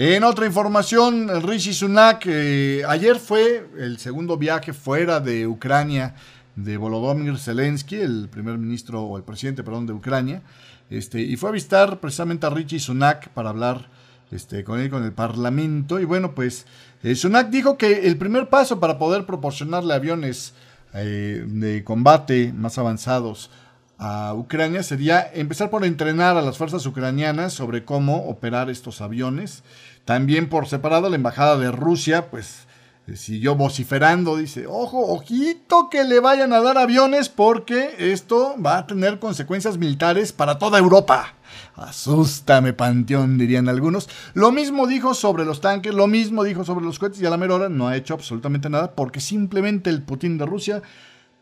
En otra información, Rishi Sunak, eh, ayer fue el segundo viaje fuera de Ucrania de Volodymyr Zelensky, el primer ministro, o el presidente, perdón, de Ucrania, este, y fue a visitar precisamente a Rishi Sunak para hablar este, con él, con el Parlamento, y bueno, pues, eh, Sunak dijo que el primer paso para poder proporcionarle aviones eh, de combate más avanzados a Ucrania sería empezar por entrenar a las fuerzas ucranianas sobre cómo operar estos aviones. También por separado la embajada de Rusia pues siguió vociferando, dice, ojo, ojito que le vayan a dar aviones porque esto va a tener consecuencias militares para toda Europa. Asústame, panteón, dirían algunos. Lo mismo dijo sobre los tanques, lo mismo dijo sobre los cohetes y a la mera hora no ha hecho absolutamente nada porque simplemente el Putin de Rusia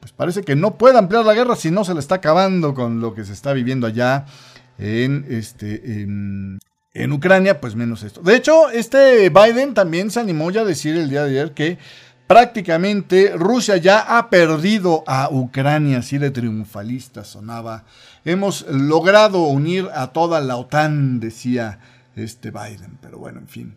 pues parece que no puede ampliar la guerra si no se le está acabando con lo que se está viviendo allá en, este, en, en Ucrania, pues menos esto. De hecho, este Biden también se animó ya a decir el día de ayer que prácticamente Rusia ya ha perdido a Ucrania, así de triunfalista sonaba. Hemos logrado unir a toda la OTAN, decía este Biden, pero bueno, en fin.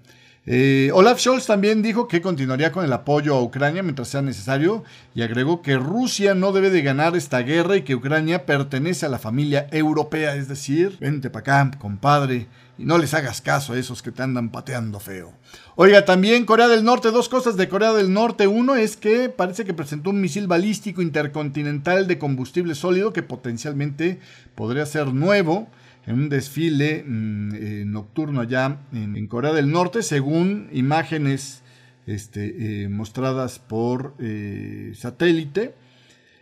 Eh, Olaf Scholz también dijo que continuaría con el apoyo a Ucrania mientras sea necesario y agregó que Rusia no debe de ganar esta guerra y que Ucrania pertenece a la familia europea, es decir, vente para acá, compadre, y no les hagas caso a esos que te andan pateando feo. Oiga, también Corea del Norte, dos cosas de Corea del Norte. Uno es que parece que presentó un misil balístico intercontinental de combustible sólido que potencialmente podría ser nuevo, en un desfile mmm, eh, nocturno allá en, en Corea del Norte, según imágenes este, eh, mostradas por eh, satélite.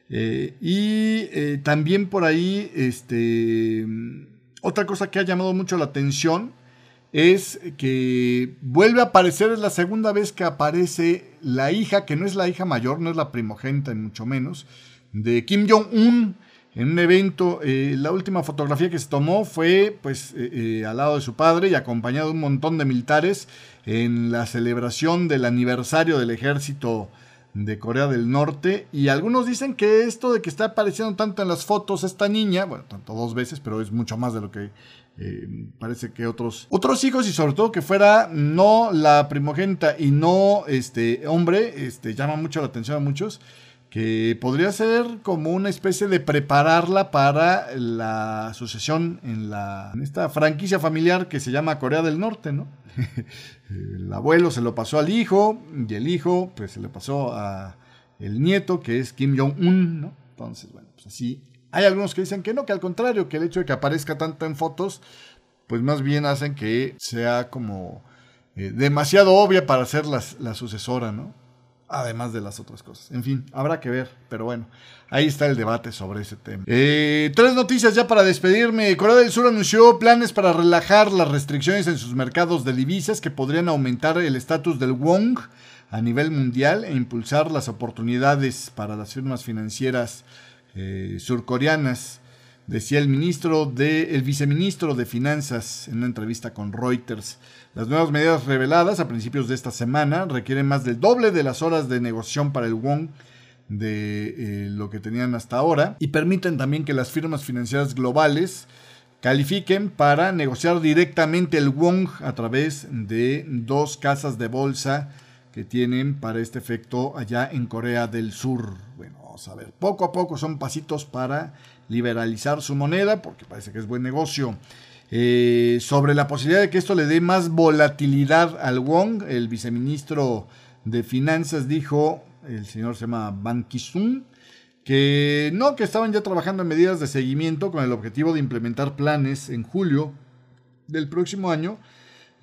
Eh, y eh, también por ahí, este, otra cosa que ha llamado mucho la atención es que vuelve a aparecer, es la segunda vez que aparece la hija, que no es la hija mayor, no es la primogénita, ni mucho menos, de Kim Jong-un. En un evento, eh, la última fotografía que se tomó fue pues, eh, eh, al lado de su padre y acompañado de un montón de militares en la celebración del aniversario del ejército de Corea del Norte. Y algunos dicen que esto de que está apareciendo tanto en las fotos esta niña, bueno, tanto dos veces, pero es mucho más de lo que eh, parece que otros, otros hijos, y sobre todo que fuera no la primogénita y no este hombre, este, llama mucho la atención a muchos. que podría ser como una especie de prepararla para la sucesión en, la, en esta franquicia familiar que se llama Corea del Norte, ¿no? El abuelo se lo pasó al hijo y el hijo pues se lo pasó a el nieto, que es Kim Jong-un, ¿no? Entonces, bueno, pues así. Hay algunos que dicen que no, que al contrario, que el hecho de que aparezca tanto en fotos, pues más bien hacen que sea como eh, demasiado obvia para ser las, la sucesora, ¿no? Además de las otras cosas. En fin, habrá que ver, pero bueno, ahí está el debate sobre ese tema. Eh, tres noticias ya para despedirme. Corea del Sur anunció planes para relajar las restricciones en sus mercados de divisas que podrían aumentar el estatus del won a nivel mundial e impulsar las oportunidades para las firmas financieras eh, surcoreanas, decía el ministro de, el viceministro de Finanzas en una entrevista con Reuters. Las nuevas medidas reveladas a principios de esta semana requieren más del doble de las horas de negociación para el won de eh, lo que tenían hasta ahora y permiten también que las firmas financieras globales califiquen para negociar directamente el won a través de dos casas de bolsa que tienen para este efecto allá en Corea del Sur. Bueno, vamos a ver, poco a poco son pasitos para liberalizar su moneda, porque parece que es buen negocio. Eh, sobre la posibilidad de que esto le dé más volatilidad al won, el viceministro de Finanzas dijo, el señor se llama Ban Ki-sung, que no, que estaban ya trabajando en medidas de seguimiento con el objetivo de implementar planes en julio del próximo año,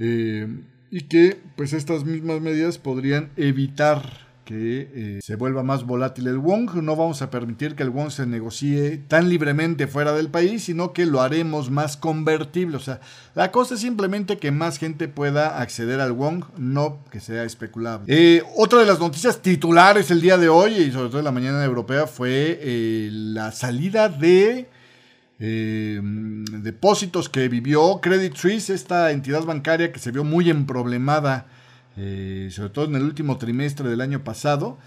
eh, y que pues estas mismas medidas podrían evitar que eh, se vuelva más volátil el won. No vamos a permitir que el won se negocie tan libremente fuera del país, sino que lo haremos más convertible. O sea, la cosa es simplemente que más gente pueda acceder al won, no que sea especulable. Eh, otra de las noticias titulares el día de hoy, y sobre todo en la mañana europea, fue eh, la salida de eh, depósitos que vivió Credit Suisse, esta entidad bancaria que se vio muy emproblemada, Eh, sobre todo en el último trimestre del año pasado.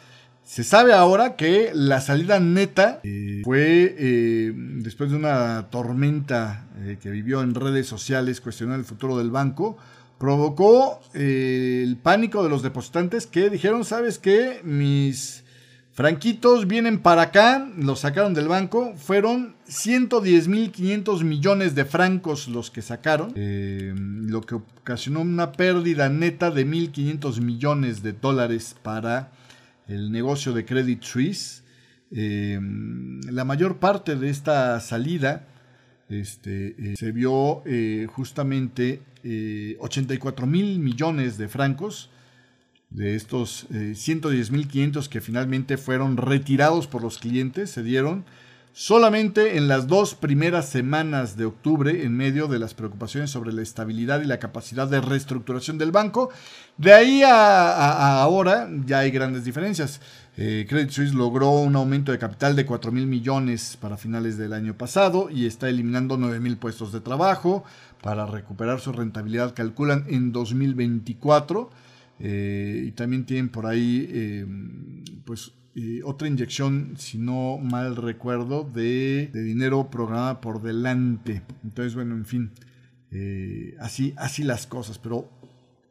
Se sabe ahora que la salida neta eh, fue eh, después de una tormenta eh, que vivió en redes sociales cuestionando el futuro del banco. Provocó eh, el pánico de los depositantes, que dijeron, ¿sabes qué? Mis franquitos vienen para acá. Los sacaron del banco. Fueron ciento diez mil quinientos millones de francos los que sacaron, eh, lo que ocasionó una pérdida neta de mil quinientos millones de dólares para el negocio de Credit Suisse. Eh, la mayor parte de esta salida este, eh, se vio eh, justamente eh, ochenta y cuatro mil millones de francos. De estos eh, ciento diez mil quinientos que finalmente fueron retirados por los clientes, se dieron solamente en las dos primeras semanas de octubre, en medio de las preocupaciones sobre la estabilidad y la capacidad de reestructuración del banco. De ahí a, a, a ahora ya hay grandes diferencias. Eh, Credit Suisse logró un aumento de capital de cuatro mil millones para finales del año pasado y está eliminando nueve mil puestos de trabajo para recuperar su rentabilidad, calculan, en dos mil veinticuatro. Eh, y también tienen por ahí eh, pues eh, otra inyección, si no mal recuerdo, de, de dinero programada por delante. Entonces, bueno, en fin, eh, así, así las cosas. Pero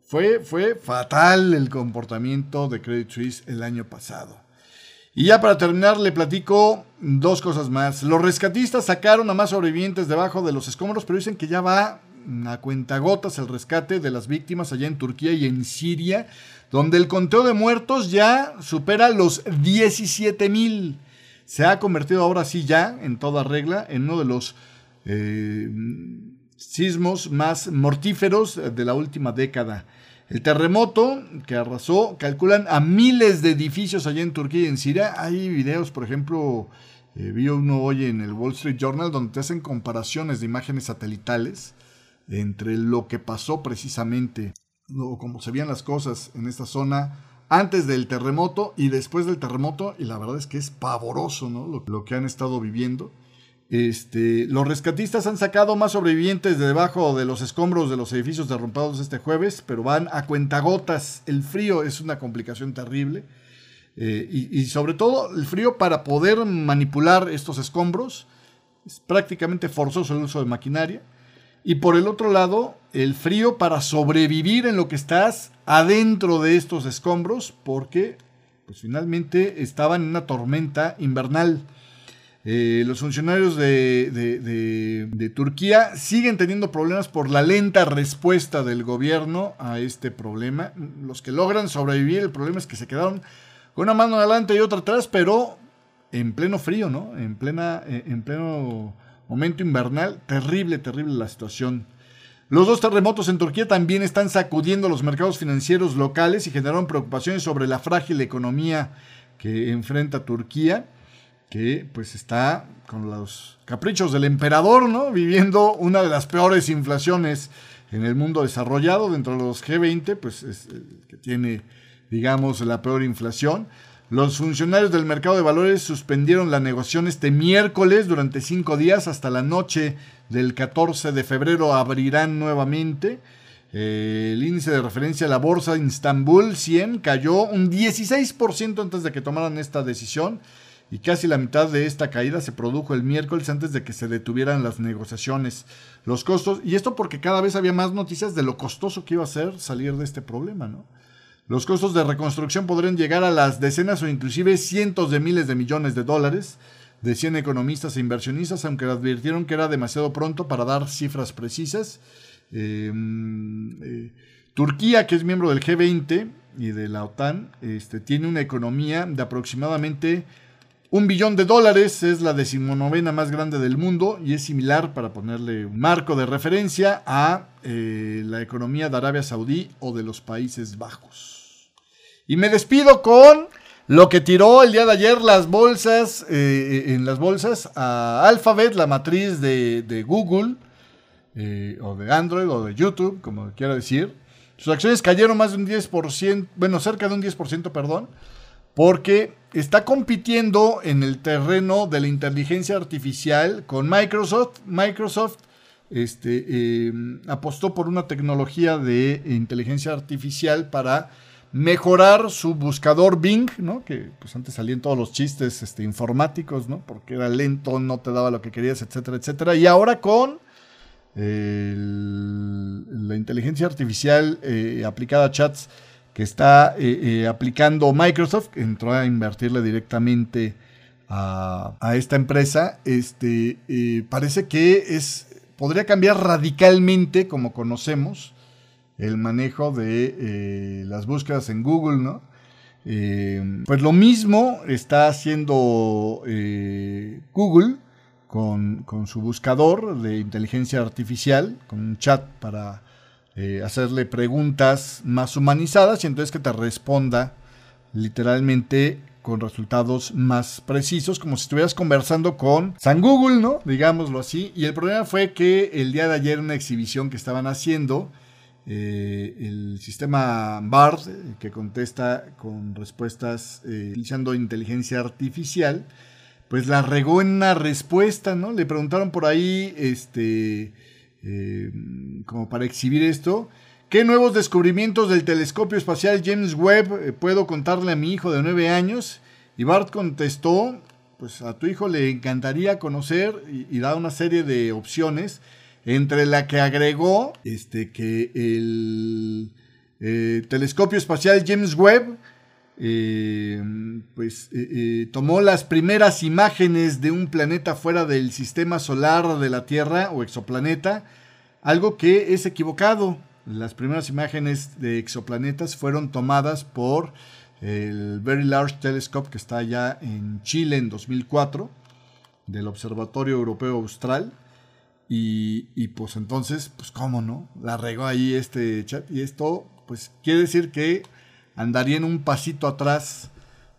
fue, fue fatal el comportamiento de Credit Suisse el año pasado. Y ya para terminar le platico dos cosas más. Los rescatistas sacaron a más sobrevivientes debajo de los escombros, pero dicen que ya va a cuentagotas el rescate de las víctimas allá en Turquía y en Siria, donde el conteo de muertos ya supera los diecisiete mil. Se ha convertido ahora sí ya, en toda regla, en uno de los eh, sismos más mortíferos de la última década. El terremoto que arrasó, calculan, a miles de edificios allá en Turquía y en Siria. Hay videos, por ejemplo, eh, vi uno hoy en el Wall Street Journal, donde te hacen comparaciones de imágenes satelitales entre lo que pasó precisamente, o como se veían las cosas en esta zona antes del terremoto y después del terremoto, y la verdad es que es pavoroso, ¿no? lo, lo que han estado viviendo. Este, los rescatistas han sacado más sobrevivientes de debajo de los escombros de los edificios derrumbados este jueves, pero van a cuentagotas. El frío es una complicación terrible, eh, y, y sobre todo el frío para poder manipular estos escombros. Es prácticamente forzoso el uso de maquinaria. Y por el otro lado, el frío para sobrevivir en lo que estás adentro de estos escombros, porque pues finalmente estaban en una tormenta invernal. Eh, los funcionarios de, de, de, de Turquía siguen teniendo problemas por la lenta respuesta del gobierno a este problema. Los que logran sobrevivir, el problema es que se quedaron con una mano adelante y otra atrás, pero en pleno frío, ¿no? En plena, en pleno momento invernal. Terrible, terrible la situación. Los dos terremotos en Turquía también están sacudiendo los mercados financieros locales y generaron preocupaciones sobre la frágil economía que enfrenta Turquía, que pues está con los caprichos del emperador, ¿no? Viviendo una de las peores inflaciones en el mundo desarrollado. Dentro de los G veinte, pues es el que tiene, digamos, la peor inflación. Los funcionarios del mercado de valores suspendieron la negociación este miércoles durante cinco días. Hasta la noche del catorce de febrero abrirán nuevamente. Eh, el índice de referencia de la bolsa de Estambul cien cayó un dieciséis por ciento antes de que tomaran esta decisión. Y casi la mitad de esta caída se produjo el miércoles antes de que se detuvieran las negociaciones. Los costos, y esto porque cada vez había más noticias de lo costoso que iba a ser salir de este problema, ¿no? Los costos de reconstrucción podrían llegar a las decenas o inclusive cientos de miles de millones de dólares, decían economistas e inversionistas, aunque advirtieron que era demasiado pronto para dar cifras precisas. Eh, eh, Turquía, que es miembro del G veinte y de la OTAN, este, tiene una economía de aproximadamente un billón de dólares, es la decimonovena más grande del mundo y es similar, para ponerle un marco de referencia, a eh, la economía de Arabia Saudí o de los Países Bajos. Y me despido con lo que tiró el día de ayer las bolsas, eh, en las bolsas a Alphabet, la matriz de, de Google, eh, o de Android, o de YouTube, como quiera decir. Sus acciones cayeron más de un diez por ciento, bueno, cerca de un diez por ciento, perdón, porque está compitiendo en el terreno de la inteligencia artificial con Microsoft. Microsoft este, eh, apostó por una tecnología de inteligencia artificial para mejorar su buscador Bing, ¿no? Que pues antes salían todos los chistes este, informáticos, ¿no? Porque era lento, no te daba lo que querías, etcétera, etcétera. Y ahora con eh, el, la inteligencia artificial eh, aplicada a chats que está eh, eh, aplicando Microsoft, entró a invertirle directamente a, a esta empresa. Este, eh, parece que es, podría cambiar radicalmente, como conocemos, el manejo de eh, las búsquedas en Google, ¿no? Eh, pues lo mismo está haciendo eh, Google con, con su buscador de inteligencia artificial, con un chat para eh, hacerle preguntas más humanizadas y entonces que te responda literalmente con resultados más precisos, como si estuvieras conversando con San Google, ¿no? Digámoslo así. Y el problema fue que el día de ayer una exhibición que estaban haciendo, Eh, el sistema Bard, que contesta con respuestas eh, utilizando inteligencia artificial, pues la regó en una respuesta, ¿no? Le preguntaron por ahí, este, eh, como para exhibir esto, ¿qué nuevos descubrimientos del telescopio espacial James Webb puedo contarle a mi hijo de nueve años? Y Bard contestó, pues a tu hijo le encantaría conocer, y, y da una serie de opciones, entre la que agregó este, que el eh, telescopio espacial James Webb eh, pues, eh, eh, tomó las primeras imágenes de un planeta fuera del sistema solar de la Tierra o exoplaneta, algo que es equivocado. Las primeras imágenes de exoplanetas fueron tomadas por el Very Large Telescope, que está allá en Chile en dos mil cuatro, del Observatorio Europeo Austral. Y, y pues entonces, pues cómo no, la regó ahí este chat, y esto pues quiere decir que andaría en un pasito atrás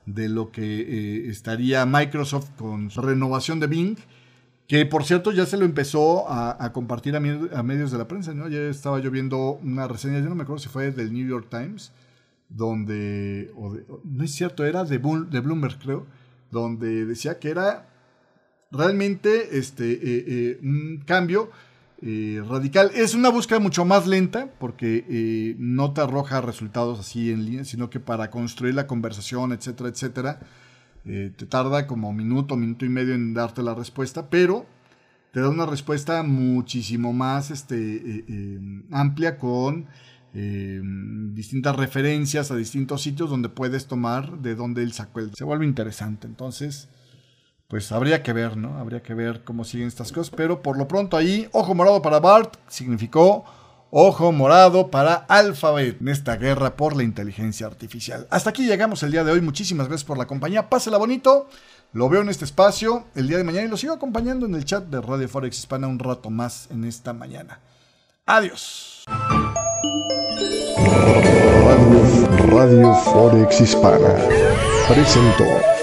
de lo que eh, estaría Microsoft con su renovación de Bing, que por cierto ya se lo empezó a, a compartir a, mi, a medios de la prensa, ¿no? Ayer estaba yo viendo una reseña, yo no me acuerdo si fue del New York Times, donde, o de, no es cierto, era de, Bull, de Bloomberg creo, donde decía que era realmente este, eh, eh, un cambio eh, radical. Es una búsqueda mucho más lenta porque eh, no te arroja resultados así en línea, sino que para construir la conversación, etcétera, etcétera, eh, te tarda como minuto, minuto y medio en darte la respuesta, pero te da una respuesta muchísimo más este, eh, eh, amplia con eh, distintas referencias a distintos sitios donde puedes tomar de dónde él sacó el... Se vuelve interesante. Entonces, pues habría que ver, ¿no? Habría que ver cómo siguen estas cosas. Pero por lo pronto ahí, ojo morado para Bard, significó ojo morado para Alphabet en esta guerra por la inteligencia artificial. Hasta aquí llegamos el día de hoy. Muchísimas gracias por la compañía. Pásela bonito. Lo veo en este espacio el día de mañana y lo sigo acompañando en el chat de Radio Forex Hispana un rato más en esta mañana. Adiós. Radio, Radio Forex Hispana presentó.